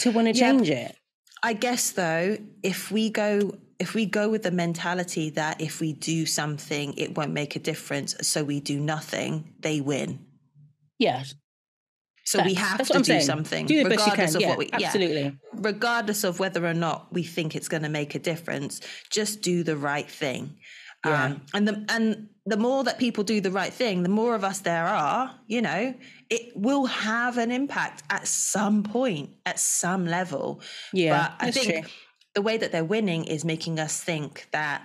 to want to change yeah. it. I guess though, if we go if we go with the mentality that if we do something, it won't make a difference, so we do nothing, they win. Yes. So That's, we have to do saying. something, do regardless of yeah, what we, absolutely. yeah, regardless of whether or not we think it's going to make a difference, just do the right thing. Yeah. Um, and the and the more that people do the right thing, the more of us there are, you know, it will have an impact at some point, at some level. Yeah, but I think true. the way that they're winning is making us think that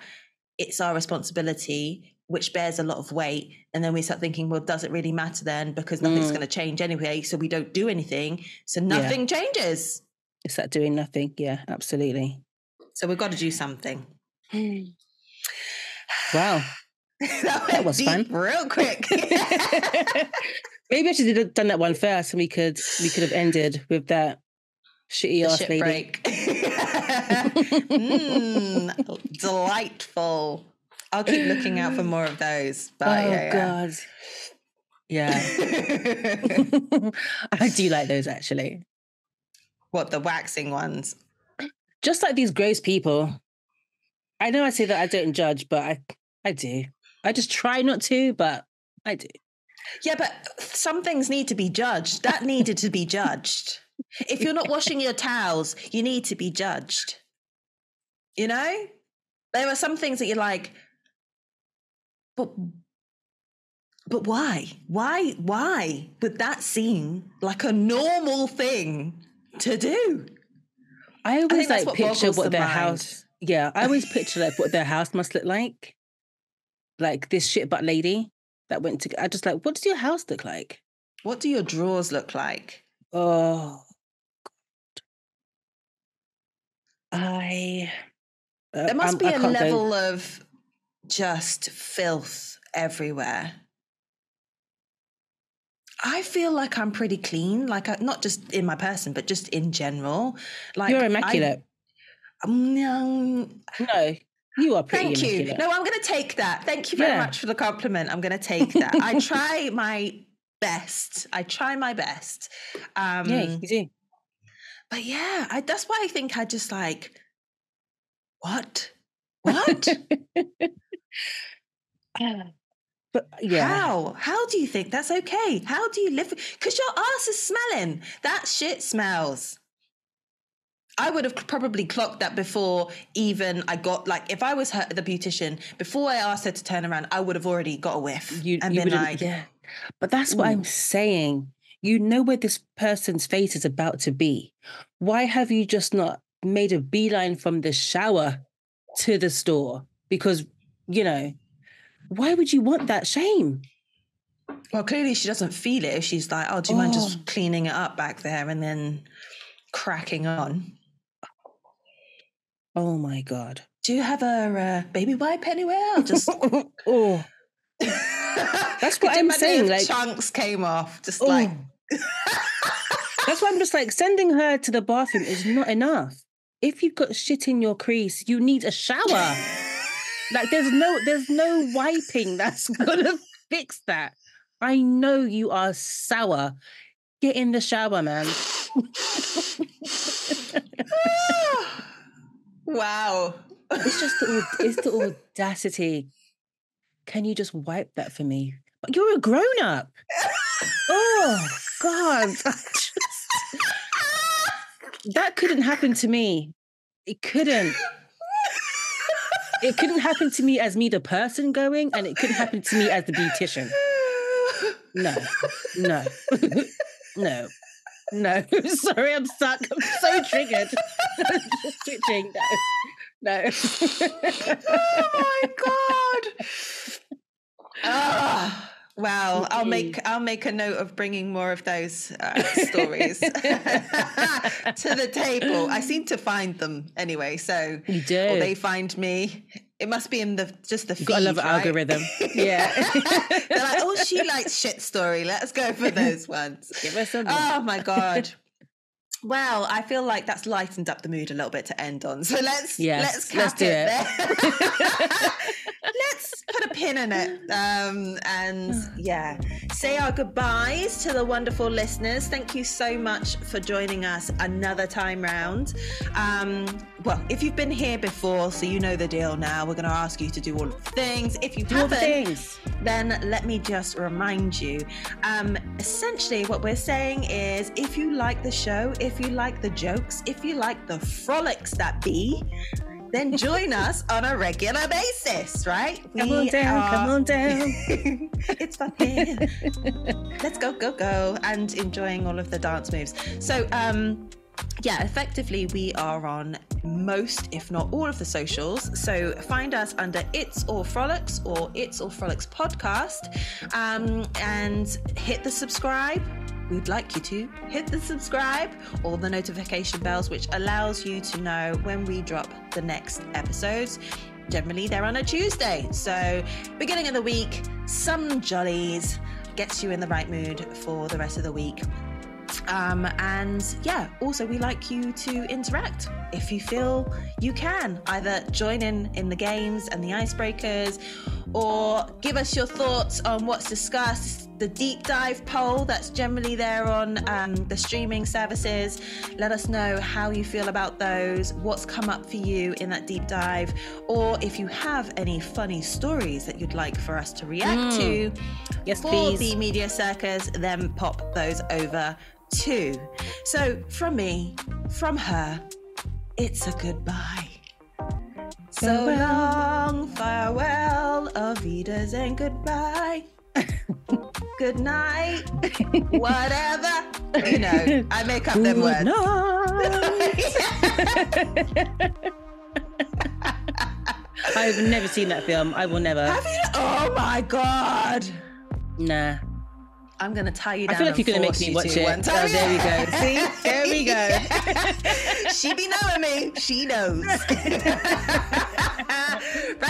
it's our responsibility, which bears a lot of weight. And then we start thinking, well, does it really matter then? Because nothing's mm. going to change anyway. So we don't do anything. So nothing yeah. changes. It's that doing nothing. Yeah, absolutely. So we've got to do something. Mm. Wow. that, that was fun. Real quick. Maybe I should have done that one first and we could, we could have ended with that shitty ass shit lady. Break. mm, delightful. I'll keep looking out for more of those. But oh, yeah, God. Yeah. I do like those, actually. What, the waxing ones? Just like these gross people. I know I say that I don't judge, but I, I do. I just try not to, but I do. Yeah, but some things need to be judged. That needed to be judged. If you're not washing your towels, you need to be judged. You know? There are some things that you're like... But, but why? Why? Why would that seem like a normal thing to do? I always I like picture what their mind. house. Yeah, I always picture like what their house must look like. Like this shit butt lady that went to. I just like, what does your house look like? What do your drawers look like? Oh, God. I. Uh, there must I'm, be I a level go. of. Just filth everywhere. I feel like I'm pretty clean, like I, not just in my person, but just in general. Like you're immaculate. I, um, no, you are pretty. Thank immaculate. you. No, I'm going to take that. Thank you very yeah. much for the compliment. I'm going to take that. I try my best. I try my best. Um, yeah, you do. But yeah, I, that's why I think I just like what. What? uh, but yeah. How? How do you think that's okay? How do you live? Because your ass is smelling. That shit smells. I would have probably clocked that before even I got like if I was her, the beautician before I asked her to turn around, I would have already got a whiff you, and you been like, yeah. But that's what Ooh. I'm saying. You know where this person's face is about to be. Why have you just not made a beeline from the shower to the store? Because, you know, why would you want that shame? Well, clearly she doesn't feel it if she's like, oh, do you oh. mind just cleaning it up back there and then cracking on? Oh, my God. Do you have a uh, baby wipe anywhere? I'll just... oh. That's what I'm saying. Like chunks came off, just oh. like... That's why I'm just like, sending her to the bathroom is not enough. If you've got shit in your crease, you need a shower. Like, there's no, there's no wiping that's gonna fix that. I know you are sour. Get in the shower, man. Wow. It's just the, it's the audacity. Can you just wipe that for me? But you're a grown-up. Oh, God. Just... that couldn't happen to me. It couldn't. It couldn't happen to me as me, the person going, and it couldn't happen to me as the beautician. No, no, no, no. Sorry, I'm stuck. I'm so triggered. I'm just twitching. No, no. Oh my God. Oh, wow. I'll make I'll make a note of bringing more of those uh, stories to the table. I seem to find them anyway. So you do. Or they find me. It must be in the just the feed, gotta love, right? Algorithm. Yeah. They're like, oh, she likes shit story. Let's go for those ones. Give us some. Oh my God. Well, I feel like that's lightened up the mood a little bit to end on. So let's yes, let's cap let's do it, it. There. Let's put a pin in it. Um, and yeah. Say our goodbyes to the wonderful listeners. Thank you so much for joining us another time round. Um, well, if you've been here before, so you know the deal now. We're gonna ask you to do all of the things. If you do haven't, things. Then let me just remind you. Um, essentially what we're saying is, if you like the show, if If you like the jokes, if you like the frolics that be, then join us on a regular basis, right? Come we on down, are... come on down. It's fun here. Let's go, go, go, and enjoying all of the dance moves. So, um, yeah, effectively, we are on most, if not all, of the socials. So find us under It's All Frolics or It's All Frolics Podcast, um, and hit the subscribe. We'd like you to hit the subscribe or the notification bells, which allows you to know when we drop the next episodes. Generally, they're on a Tuesday. So beginning of the week, some jollies, gets you in the right mood for the rest of the week. Um, and yeah, also we like you to interact if you feel you can. Either join in in the games and the icebreakers, or give us your thoughts on what's discussed, the deep dive poll that's generally there on um, the streaming services. Let us know how you feel about those, what's come up for you in that deep dive, or if you have any funny stories that you'd like for us to react mm. to. Yes, for please. The Media Circus, then pop those over too. So from me, from her, it's a goodbye. So long, farewell, auf Wiedersehen and goodbye. Good night, whatever. You know, I make up them words. I've never seen that film. I will never. Have you? Oh my God. Nah. I'm going to tie you down. I feel like you're going to make me watch it. Oh, there we go. See? There we go. She be knowing me. She knows. Right,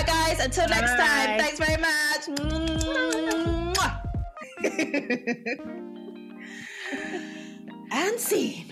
guys. Until next time. Thanks very much. And scene.